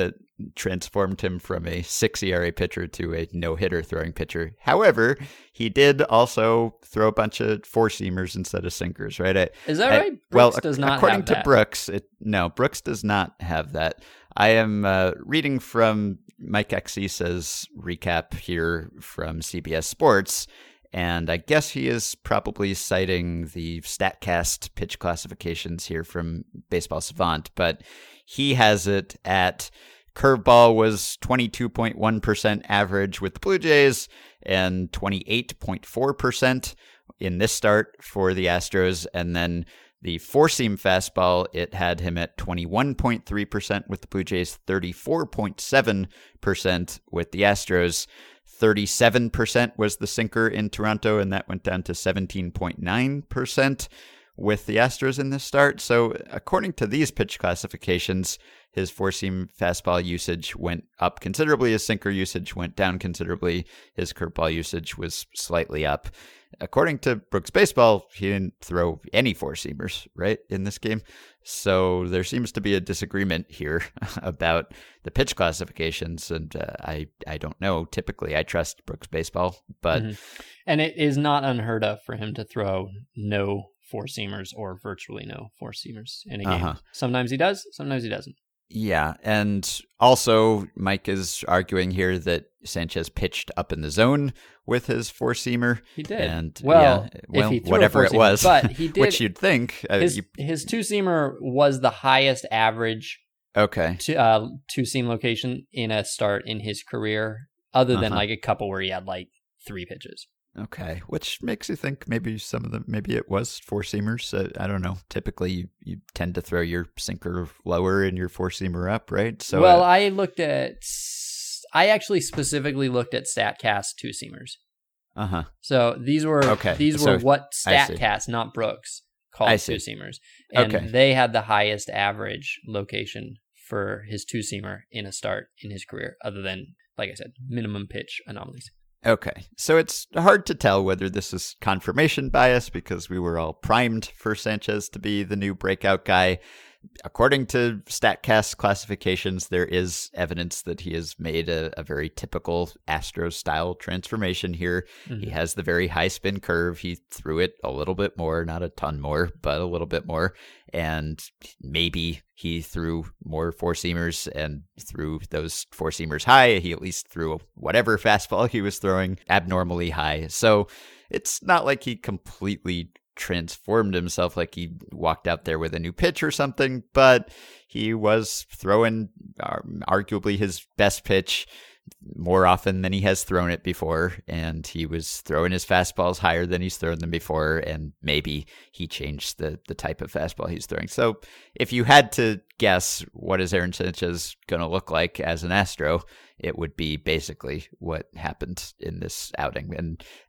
transformed him from a 6 ERA pitcher to a no-hitter throwing pitcher. However, he did also throw a bunch of four-seamers instead of sinkers, right? Is that right? Brooks does not have that. I am reading from Mike Axisa's recap here from CBS Sports, and I guess he is probably citing the StatCast pitch classifications here from Baseball Savant, but he has it at curveball was 22.1% average with the Blue Jays and 28.4% in this start for the Astros. And then the four-seam fastball, it had him at 21.3% with the Blue Jays, 34.7% with the Astros. 37% was the sinker in Toronto, and that went down to 17.9% with the Astros in this start. So according to these pitch classifications, his four-seam fastball usage went up considerably. His sinker usage went down considerably. His curveball usage was slightly up. According to Brooks Baseball, he didn't throw any four-seamers, right, in this game. So there seems to be a disagreement here about the pitch classifications, and I don't know. Typically, I trust Brooks Baseball, but... Mm-hmm. And it is not unheard of for him to throw no four-seamers or virtually no four-seamers in a game. Uh-huh. Sometimes he does, sometimes he doesn't. Yeah, and also Mike is arguing here that Sanchez pitched up in the zone with his four-seamer. He did. And, if he threw whatever it was, but he did, which you'd think. His two-seamer was the highest average two-seam location in a start in his career, other than like a couple where he had like 3 pitches. Okay, which makes you think maybe it was four-seamers. I don't know. Typically, you tend to throw your sinker lower and your four-seamer up, right? So, I actually specifically looked at StatCast two-seamers. Uh-huh. So these were what StatCast, not Brooks, called two-seamers. And they had the highest average location for his two-seamer in a start in his career, other than, like I said, minimum pitch anomalies. Okay, so it's hard to tell whether this is confirmation bias because we were all primed for Sanchez to be the new breakout guy. According to StatCast classifications, there is evidence that he has made a very typical Astros-style transformation here. Mm-hmm. He has the very high spin curve. He threw it a little bit more, not a ton more, but a little bit more. And maybe he threw more four-seamers and threw those four-seamers high. He at least threw whatever fastball he was throwing abnormally high. So it's not like he completely transformed himself, like he walked out there with a new pitch or something, but he was throwing arguably his best pitch more often than he has thrown it before, and he was throwing his fastballs higher than he's thrown them before, and maybe he changed the type of fastball he's throwing. So if you had to guess what is Aaron Sanchez going to look like as an Astro, it would be basically what happened in this outing,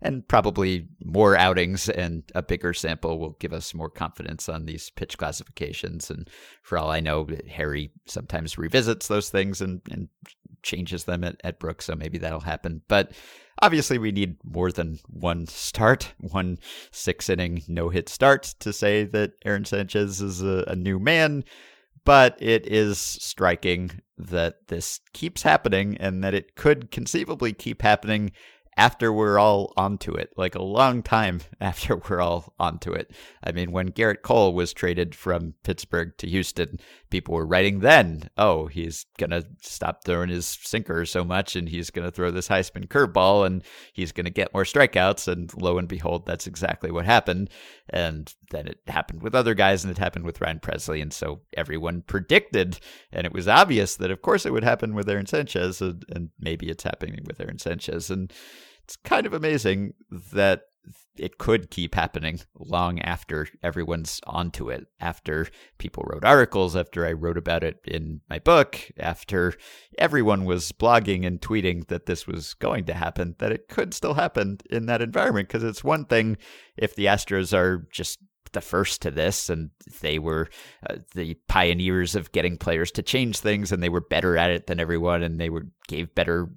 and probably more outings and a bigger sample will give us more confidence on these pitch classifications. And for all I know, Harry sometimes revisits those things and changes them at Brooks, so maybe that'll happen. But obviously, we need more than one 6-inning no-hit start to say that Aaron Sanchez is a new man. But it is striking that this keeps happening and that it could conceivably keep happening after we're all onto it, like a long time after we're all onto it. I mean, when Garrett Cole was traded from Pittsburgh to Houston, people were writing then, oh, he's going to stop throwing his sinker so much and he's going to throw this high spin curveball and he's going to get more strikeouts. And lo and behold, that's exactly what happened. And then it happened with other guys and it happened with Ryan Presley. And so everyone predicted, and it was obvious that, of course, it would happen with Aaron Sanchez, and maybe it's happening with Aaron Sanchez. And it's kind of amazing that it could keep happening long after everyone's onto it, after people wrote articles, after I wrote about it in my book, after everyone was blogging and tweeting that this was going to happen, that it could still happen in that environment. Because it's one thing if the Astros are just the first to this, and they were the pioneers of getting players to change things, and they were better at it than everyone, and they were gave better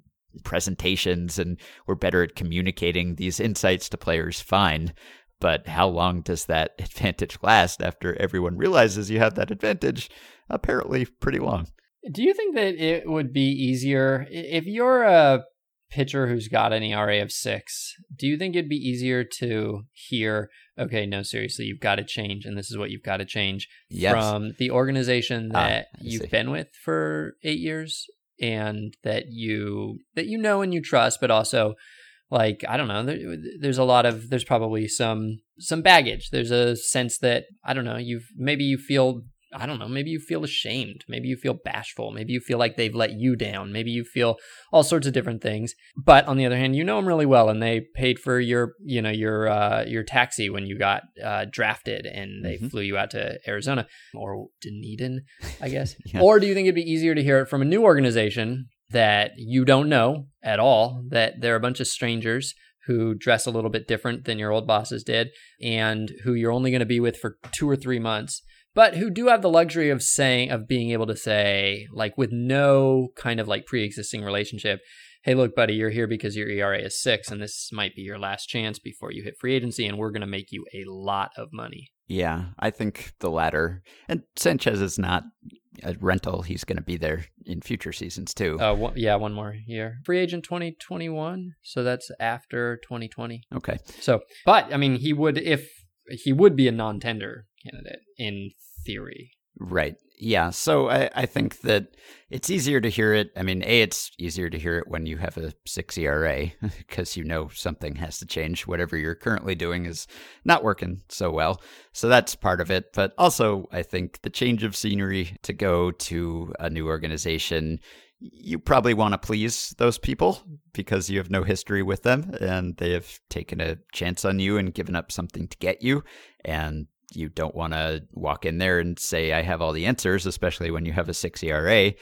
presentations and we're better at communicating these insights to players, fine. But how long does that advantage last after everyone realizes you have that advantage? Apparently pretty long. Do you think that it would be easier if you're a pitcher who's got an ERA of 6? Do you think it'd be easier to hear, okay, no, seriously, you've got to change, and this is what you've got to change, yes, from the organization that you've been with for 8 years? And that you know and you trust, but also, like, I don't know, there's probably some baggage. There's a sense that, I don't know, maybe you feel ashamed. Maybe you feel bashful. Maybe you feel like they've let you down. Maybe you feel all sorts of different things. But on the other hand, you know them really well, and they paid for your taxi when you got drafted, and they flew you out to Arizona or Dunedin, I guess. Yeah. Or do you think it'd be easier to hear it from a new organization that you don't know at all, that they're a bunch of strangers who dress a little bit different than your old bosses did, and who you're only going to be with for 2 or 3 months? But who do have the luxury of being able to say, like, with no kind of like pre-existing relationship, hey, look, buddy, you're here because your ERA is 6, and this might be your last chance before you hit free agency, and we're going to make you a lot of money. Yeah, I think the latter. And Sanchez is not a rental. He's going to be there in future seasons too. One more year. Free agent 2021, so that's after 2020. Okay. So, but I mean, he would be a non-tender candidate in theory. Right. Yeah. So I think that it's easier to hear it. I mean, it's easier to hear it when you have a 6 ERA because you know something has to change. Whatever you're currently doing is not working so well. So that's part of it. But also, I think the change of scenery to go to a new organization, you probably want to please those people because you have no history with them and they have taken a chance on you and given up something to get you. And you don't want to walk in there and say, I have all the answers, especially when you have a 6 ERA.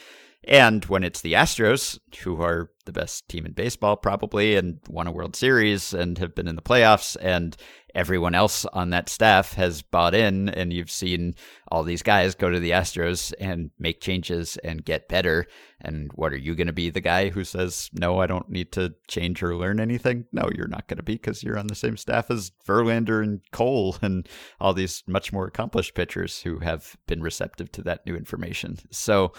And when it's the Astros, who are the best team in baseball probably and won a World Series and have been in the playoffs, and everyone else on that staff has bought in, and you've seen all these guys go to the Astros and make changes and get better. And what, are you going to be the guy who says, no, I don't need to change or learn anything? No, you're not going to be, because you're on the same staff as Verlander and Cole and all these much more accomplished pitchers who have been receptive to that new information. So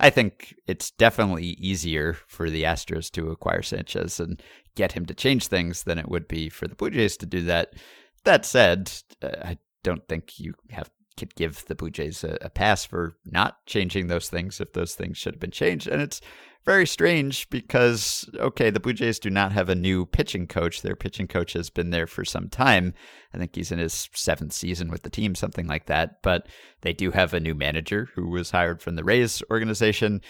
I think it's definitely easier for the Astros to acquire Sanchez and get him to change things than it would be for the Blue Jays to do that. That said, I don't think you could give the Blue Jays a pass for not changing those things if those things should have been changed. And it's very strange because, okay, the Blue Jays do not have a new pitching coach. Their pitching coach has been there for some time. I think he's in his 7th season with the team, something like that. But they do have a new manager who was hired from the Rays organization.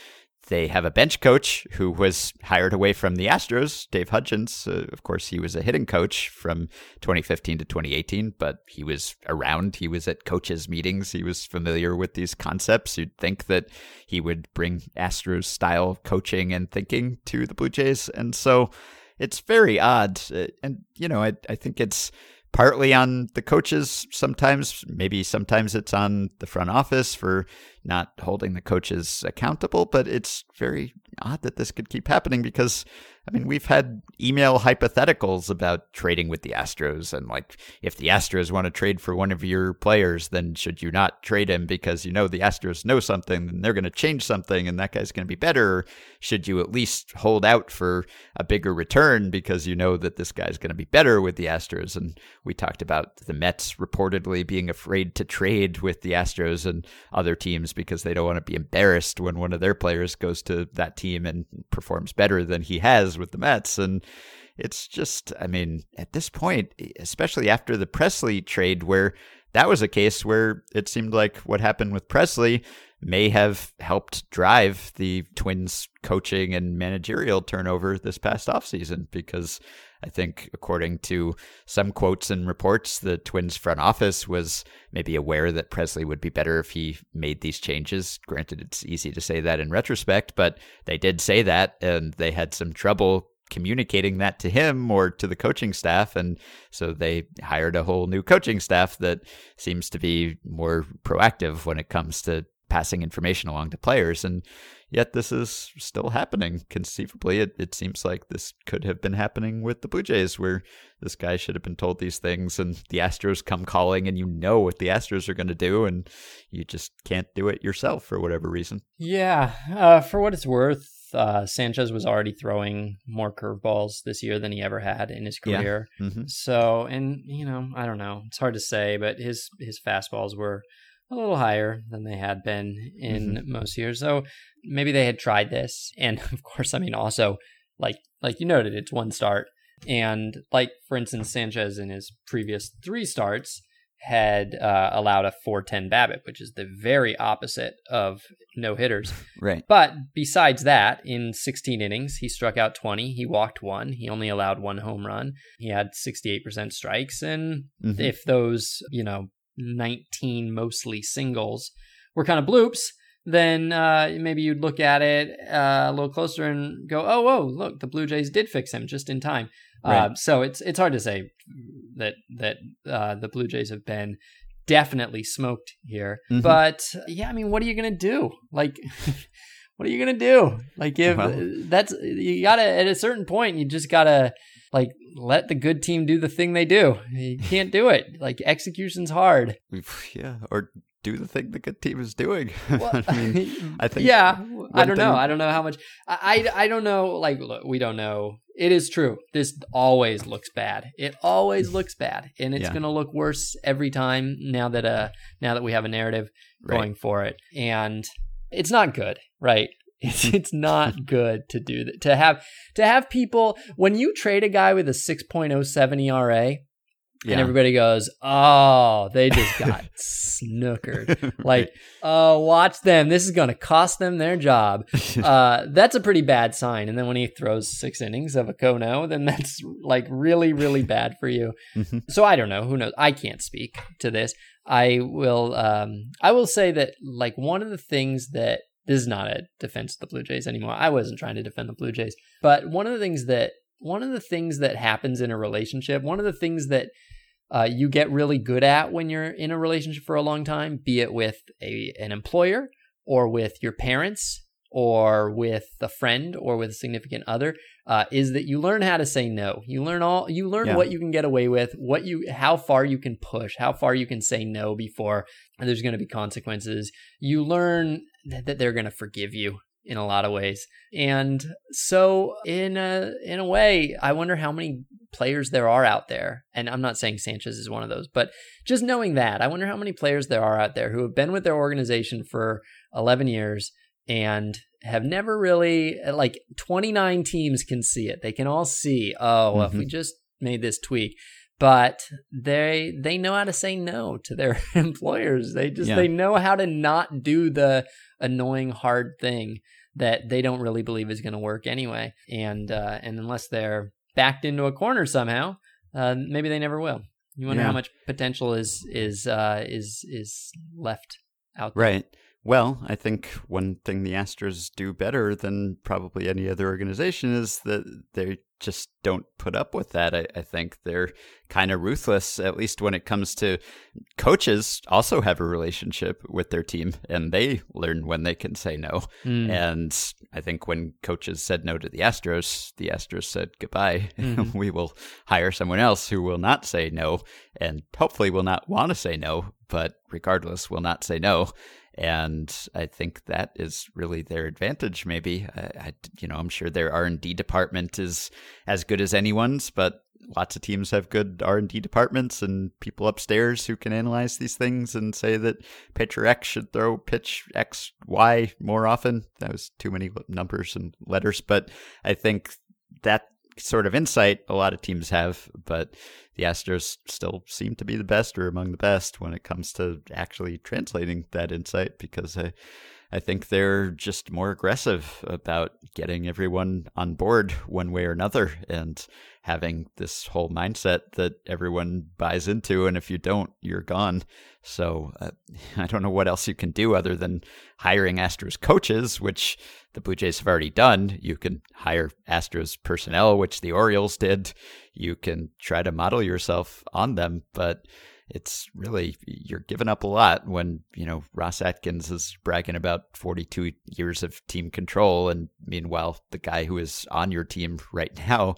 They have a bench coach who was hired away from the Astros, Dave Hudgens. Of course, he was a hitting coach from 2015 to 2018, but he was around. He was at coaches' meetings. He was familiar with these concepts. You'd think that he would bring Astros-style coaching and thinking to the Blue Jays. And so it's very odd. And, you know, I think it's partly on the coaches sometimes. Maybe sometimes it's on the front office for not holding the coaches accountable, but it's very odd that this could keep happening because, I mean, we've had email hypotheticals about trading with the Astros and, like, if the Astros want to trade for one of your players, then should you not trade him because, you know, the Astros know something and they're going to change something and that guy's going to be better? Or should you at least hold out for a bigger return because you know that this guy's going to be better with the Astros? And we talked about the Mets reportedly being afraid to trade with the Astros and other teams because they don't want to be embarrassed when one of their players goes to that team and performs better than he has with the Mets. And it's just, I mean, at this point, especially after the Presley trade, where that was a case where it seemed like what happened with Presley may have helped drive the Twins coaching and managerial turnover this past offseason, because I think, according to some quotes and reports, the Twins front office was maybe aware that Presley would be better if he made these changes. Granted, it's easy to say that in retrospect, but they did say that, and they had some trouble communicating that to him or to the coaching staff. And so they hired a whole new coaching staff that seems to be more proactive when it comes to passing information along to players. And yet this is still happening. Conceivably, it seems like this could have been happening with the Blue Jays, where this guy should have been told these things and the Astros come calling and you know what the Astros are going to do and you just can't do it yourself for whatever reason. Yeah. For what it's worth, Sanchez was already throwing more curveballs this year than he ever had in his career. Yeah. Mm-hmm. So, and you know, I don't know, it's hard to say, but his fastballs were a little higher than they had been in most years. So maybe they had tried this. And of course, I mean, also like you noted, it's one start. And like, for instance, Sanchez in his previous three starts had allowed a 4.10 BABIP, which is the very opposite of no hitters. Right. But besides that, in 16 innings, he struck out 20. He walked one. He only allowed one home run. He had 68% strikes. And if those, 19 mostly singles were kind of bloops, then maybe you'd look at it a little closer and go, oh, whoa, look, the Blue Jays did fix him just in time. Right. So it's hard to say that the Blue Jays have been definitely smoked here. Mm-hmm. But yeah, I mean, what are you going to do? Like, what are you going to do? Like, if that's, you got to, at a certain point, you just got to let the good team do the thing they do. You can't do it. Execution's hard. Yeah, or do the thing the good team is doing. Well, I mean, I think. Yeah, I don't know. I don't know how much. I don't know. Look, we don't know. It is true. This always looks bad. It always looks bad, and it's going to look worse every time. Now that we have a narrative going for it, and it's not good, right? It's not good to do that. To have people, when you trade a guy with a 6.07 ERA, and everybody goes, "Oh, they just got snookered." Oh, watch them. This is going to cost them their job. That's a pretty bad sign. And then when he throws 6 innings of a Kono, then that's really, really bad for you. Mm-hmm. So I don't know. Who knows? I can't speak to this. I will say that one of the things that. This is not a defense of the Blue Jays anymore. I wasn't trying to defend the Blue Jays. But one of the things that happens in a relationship, one of the things that you get really good at when you're in a relationship for a long time, be it with an employer or with your parents or with a friend or with a significant other, is that you learn how to say no. You learn what you can get away with, how far you can push, how far you can say no before there's going to be consequences. You learn that they're going to forgive you in a lot of ways. And so in a way, I wonder how many players there are out there. And I'm not saying Sanchez is one of those, but just knowing that, I wonder how many players there are out there who have been with their organization for 11 years and have never really, 29 teams can see it. They can all see, if we just made this tweak. But they know how to say no to their employers. They know how to not do the annoying hard thing that they don't really believe is going to work anyway. And unless they're backed into a corner somehow, maybe they never will. You wonder how much potential is left out there. Right. Well, I think one thing the Astros do better than probably any other organization is that they just don't put up with that. I think they're kind of ruthless, at least when it comes to coaches also have a relationship with their team and they learn when they can say no. Mm. And I think when coaches said no to the Astros said goodbye. Mm-hmm. We will hire someone else who will not say no and hopefully will not want to say no, but regardless will not say no. And I think that is really their advantage, maybe. I'm sure their R&D department is as good as anyone's, but lots of teams have good R&D departments and people upstairs who can analyze these things and say that pitcher X should throw pitch X, Y more often. That was too many numbers and letters, but I think that sort of insight a lot of teams have, but the Astros still seem to be the best or among the best when it comes to actually translating that insight, because I think they're just more aggressive about getting everyone on board one way or another and having this whole mindset that everyone buys into. And if you don't, you're gone. So I don't know what else you can do other than hiring Astros coaches, which the Blue Jays have already done. You can hire Astros personnel, which the Orioles did. You can try to model yourself on them, but it's really, you're giving up a lot when, you know, Ross Atkins is bragging about 42 years of team control. And meanwhile, the guy who is on your team right now,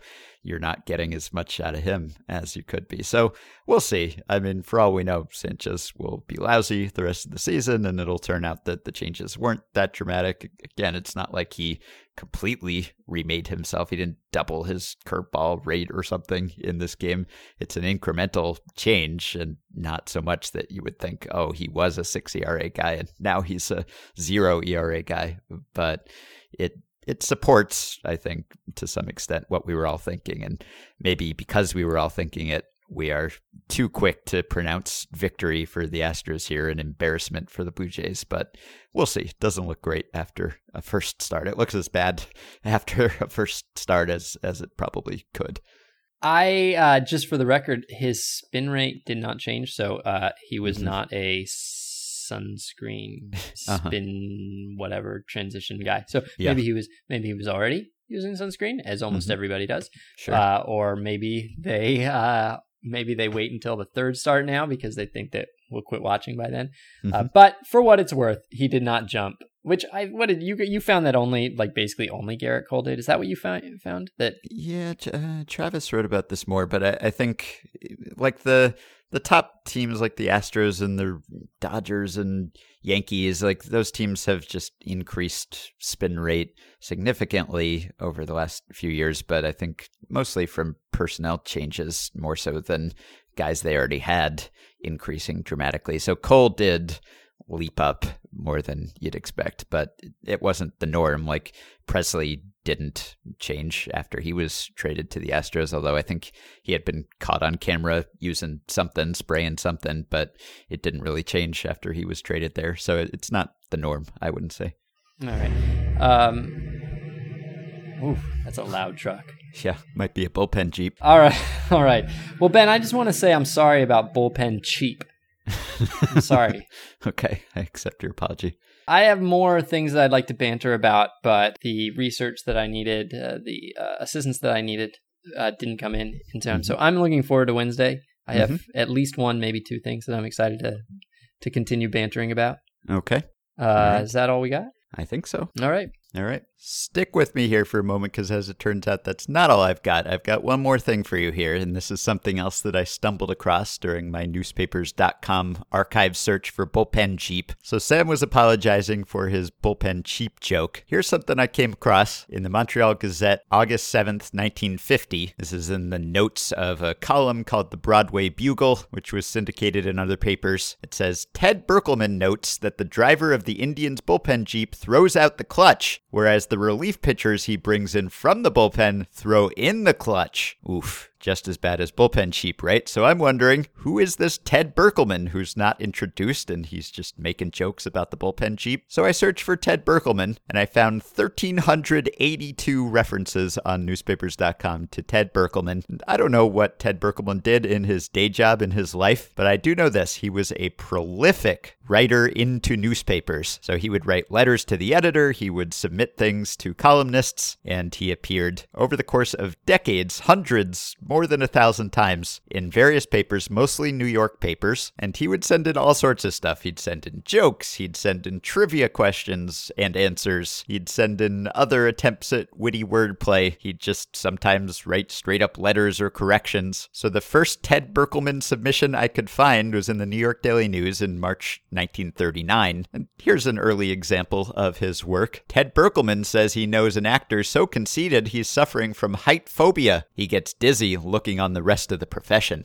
you're not getting as much out of him as you could be. So we'll see. I mean, for all we know, Sanchez will be lousy the rest of the season, and it'll turn out that the changes weren't that dramatic. Again, it's not like he completely remade himself. He didn't double his curveball rate or something in this game. It's an incremental change, and not so much that you would think, oh, he was a 6 ERA guy and now he's a 0 ERA guy. But it supports, I think, to some extent what we were all thinking. And maybe because we were all thinking it, we are too quick to pronounce victory for the Astros here and embarrassment for the Blue Jays, but we'll see. It doesn't look great after a first start. It looks as bad after a first start as it probably could. I just for the record, his spin rate did not change. So he was not a sunscreen spin whatever transition guy. So maybe he was already using sunscreen, as almost everybody does. Sure. Or maybe they wait until the third start now because they think that we'll quit watching by then. But for what it's worth, he did not jump. Which you found that only basically Garrett Cole did. Is that what you found that? Yeah, Travis wrote about this more, but I think like the top teams like the Astros and the Dodgers and Yankees, like those teams have just increased spin rate significantly over the last few years, but I think mostly from personnel changes more so than guys they already had increasing dramatically. So Cole did leap up more than you'd expect, but it wasn't the norm. Like Presley didn't change after he was traded to the Astros, although I think he had been caught on camera using something, spraying something, but it didn't really change after he was traded there. So it's not the norm, I wouldn't say. All right. Ooh, that's a loud truck. Yeah, might be a bullpen Jeep. All right. Well, Ben, I just want to say I'm sorry about bullpen cheap. I'm sorry. Okay, I accept your apology. I have more things that I'd like to banter about, but the research that I needed, the assistance that I needed didn't come in time. So I'm looking forward to Wednesday. I have at least one, maybe two things that I'm excited to continue bantering about. Okay. All right. Is that all we got? I think so. All right. Stick with me here for a moment, because as it turns out, that's not all I've got. I've got one more thing for you here, and this is something else that I stumbled across during my newspapers.com archive search for bullpen cheap. So Sam was apologizing for his bullpen cheap joke. Here's something I came across in the Montreal Gazette, August 7th, 1950. This is in the notes of a column called the Broadway Bugle, which was syndicated in other papers. It says, Ted Berkelman notes that the driver of the Indians bullpen Jeep throws out the clutch, whereas the relief pitchers he brings in from the bullpen throw in the clutch. Oof. Just as bad as bullpen cheap, right? So I'm wondering, who is this Ted Berkelman who's not introduced and he's just making jokes about the bullpen cheap? So I searched for Ted Berkelman and I found 1,382 references on newspapers.com to Ted Berkelman. And I don't know what Ted Berkelman did in his day job, in his life, but I do know this. He was a prolific writer into newspapers. So he would write letters to the editor, he would submit things to columnists, and he appeared over the course of decades, hundreds, more than 1,000 times in various papers, mostly New York papers, and he would send in all sorts of stuff. He'd send in jokes, he'd send in trivia questions and answers, he'd send in other attempts at witty wordplay, he'd just sometimes write straight up letters or corrections. So the first Ted Berkelman submission I could find was in the New York Daily News in March 1939, and here's an early example of his work. Ted Berkelman says he knows an actor so conceited he's suffering from height phobia. He gets dizzy looking on the rest of the profession.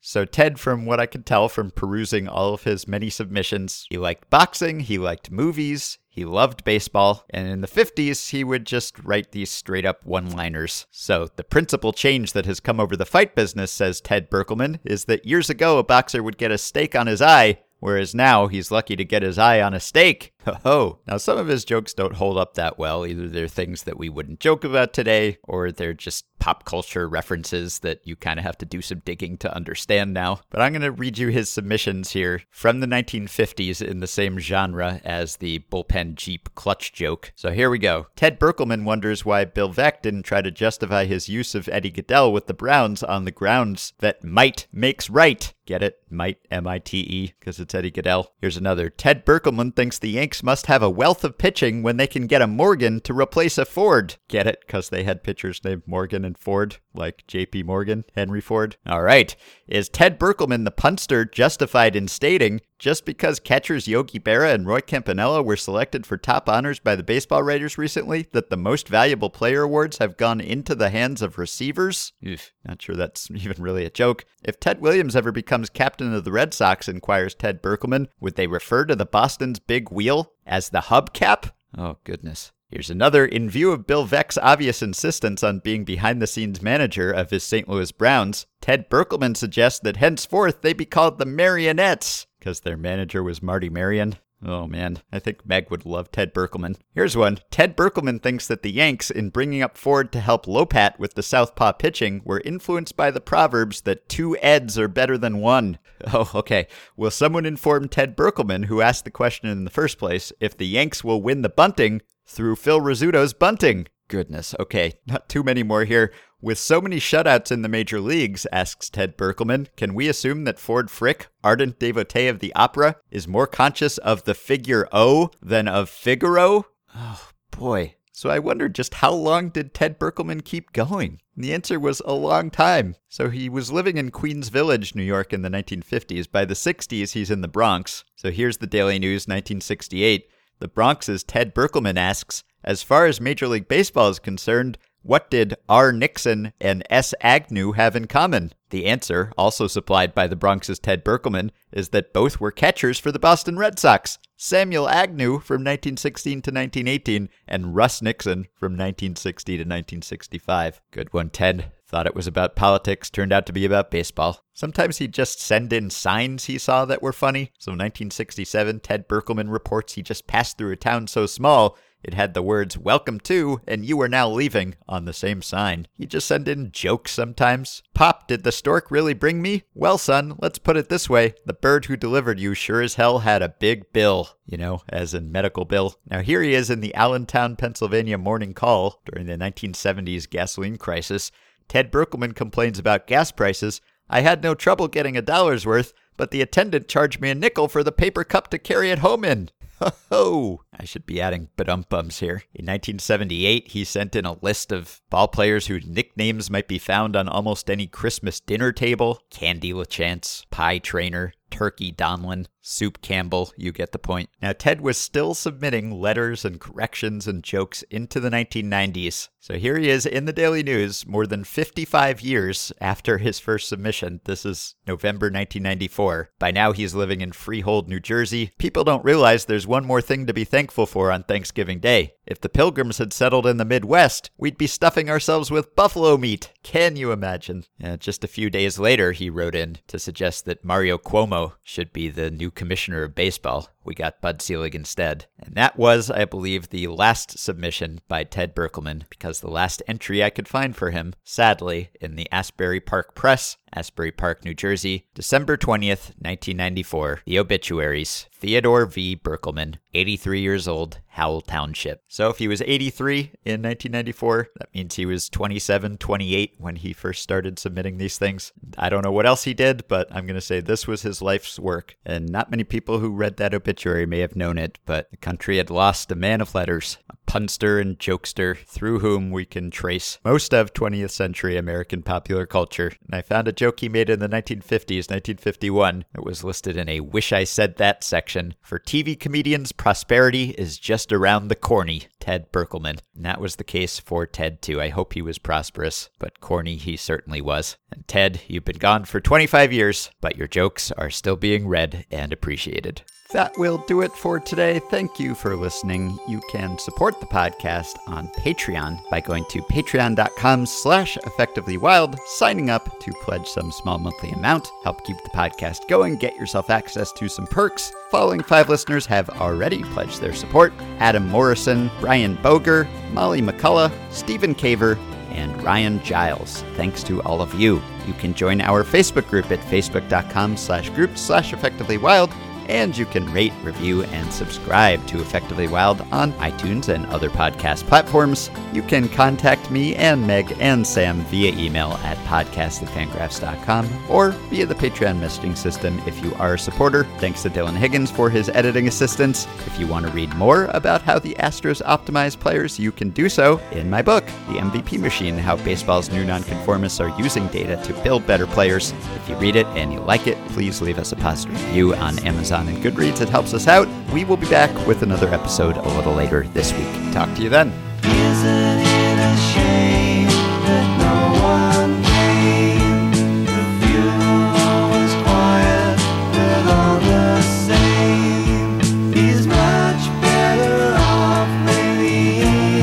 So Ted, from what I could tell from perusing all of his many submissions, he liked boxing, he liked movies, He loved baseball, and in the 50s, he would just write these straight-up one-liners. So the principal change that has come over the fight business, says Ted Berkelman, is that years ago a boxer would get a stake on his eye, whereas now he's lucky to get his eye on a stake. Ho-ho. Now, some of his jokes don't hold up that well. Either they're things that we wouldn't joke about today, or they're just pop culture references that you kind of have to do some digging to understand now. But I'm going to read you his submissions here from the 1950s in the same genre as the bullpen jeep clutch joke. So here we go. Ted Berkelman wonders why Bill Veeck didn't try to justify his use of Eddie Goodell with the Browns on the grounds that might makes right. Get it? Might, M-I-T-E, because it's Eddie Goodell. Here's another. Ted Berkelman thinks the Yanks must have a wealth of pitching when they can get a Morgan to replace a Ford. Get it? Because they had pitchers named Morgan and Ford, like J.P. Morgan, Henry Ford. All right. Is Ted Berkelman, the punster, justified in stating, just because catchers Yogi Berra and Roy Campanella were selected for top honors by the baseball writers recently, that the most valuable player awards have gone into the hands of receivers? Oof, not sure that's even really a joke. If Ted Williams ever becomes captain of the Red Sox, inquires Ted Berkelman, would they refer to the Boston's big wheel as the hubcap? Oh, goodness. Here's another. In view of Bill Veeck's obvious insistence on being behind-the-scenes manager of his St. Louis Browns, Ted Berkelman suggests that henceforth they be called the Marionettes, because their manager was Marty Marion. Oh, man. I think Meg would love Ted Berkelman. Here's one. Ted Berkelman thinks that the Yanks, in bringing up Ford to help Lopat with the southpaw pitching, were influenced by the proverbs that two Eds are better than one. Oh, okay. Will someone inform Ted Berkelman, who asked the question in the first place, if the Yanks will win the bunting through Phil Rizzuto's bunting? Goodness. Okay. Not too many more here. With so many shutouts in the major leagues, asks Ted Berkelman, can we assume that Ford Frick, ardent devotee of the opera, is more conscious of the figure O than of Figaro? Oh, boy. So I wonder just how long did Ted Berkelman keep going? And the answer was a long time. So he was living in Queens Village, New York in the 1950s. By the 60s, he's in the Bronx. So here's the Daily News, 1968. The Bronx's Ted Berkelman asks, as far as Major League Baseball is concerned, what did R. Nixon and S. Agnew have in common? The answer, also supplied by the Bronx's Ted Berkelman, is that both were catchers for the Boston Red Sox. Samuel Agnew from 1916 to 1918 and Russ Nixon from 1960 to 1965. Good one, Ted. Thought it was about politics, turned out to be about baseball. Sometimes he'd just send in signs he saw that were funny. So 1967, Ted Berkelman reports he just passed through a town so small it had the words, welcome to, and you are now leaving, on the same sign. You just send in jokes sometimes. Pop, did the stork really bring me? Well, son, let's put it this way. The bird who delivered you sure as hell had a big bill. You know, as in medical bill. Now here he is in the Allentown, Pennsylvania Morning Call during the 1970s gasoline crisis. Ted Berkelman complains about gas prices. I had no trouble getting a dollar's worth, but the attendant charged me a nickel for the paper cup to carry it home in. Ho-ho! I should be adding ba-dum-bums here. In 1978, he sent in a list of ballplayers whose nicknames might be found on almost any Christmas dinner table. Candy LaChance, Pie Trainer, Turkey Donlin, Soup Campbell, you get the point. Now, Ted was still submitting letters and corrections and jokes into the 1990s. So here he is in the Daily News more than 55 years after his first submission. This is November 1994. By now, he's living in Freehold, New Jersey. People don't realize there's one more thing to be thankful for on Thanksgiving Day. If the Pilgrims had settled in the Midwest, we'd be stuffing ourselves with buffalo meat. Can you imagine? Just a few days later, he wrote in to suggest that Mario Cuomo should be the new commissioner of baseball. We got Bud Selig instead. And that was, I believe, the last submission by Ted Berkelman, because the last entry I could find for him, sadly, in the Asbury Park Press, Asbury Park, New Jersey, December 20th, 1994. The obituaries. Theodore V. Berkelman, 83 years old, Howell Township. So if he was 83 in 1994, that means he was 27, 28 when he first started submitting these things. I don't know what else he did, but I'm going to say this was his life's work. And not many people who read that obituary may have known it, but the country had lost a man of letters, a punster and jokester through whom we can trace most of 20th century American popular culture. And I found a joke he made in the 1950s, 1951. It was listed in a Wish I Said That section. For TV comedians, prosperity is just around the corny. Ted Berkelman. And that was the case for Ted, too. I hope he was prosperous, but corny he certainly was. And Ted, you've been gone for 25 years, but your jokes are still being read and appreciated. That will do it for today. Thank you for listening. You can support the podcast on Patreon by going to patreon.com/effectivelywild, signing up to pledge some small monthly amount, help keep the podcast going, get yourself access to some perks. Following 5 listeners have already pledged their support: Adam Morrison, Brian Boger, Molly McCullough, Stephen Caver, and Ryan Giles. Thanks to all of you. You can join our Facebook group at facebook.com/group/effectivelywild, and you can rate, review, and subscribe to Effectively Wild on iTunes and other podcast platforms. You can contact me and Meg and Sam via email at podcast@fangraphs.com or via the Patreon messaging system if you are a supporter. Thanks to Dylan Higgins for his editing assistance. If you want to read more about how the Astros optimize players, you can do so in my book, The MVP Machine: How Baseball's New Nonconformists Are Using Data to Build Better Players. If you read it and you like it, please leave us a positive review on Amazon and Goodreads. It helps us out. We will be back with another episode a little later this week. Talk to you then. Isn't it a shame that no one came? The funeral was quiet, but all the same, he's much better off than he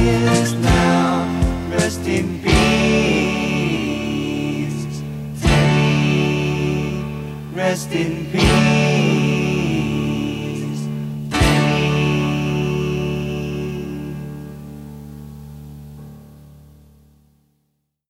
is now. Rest in peace. Take rest in peace.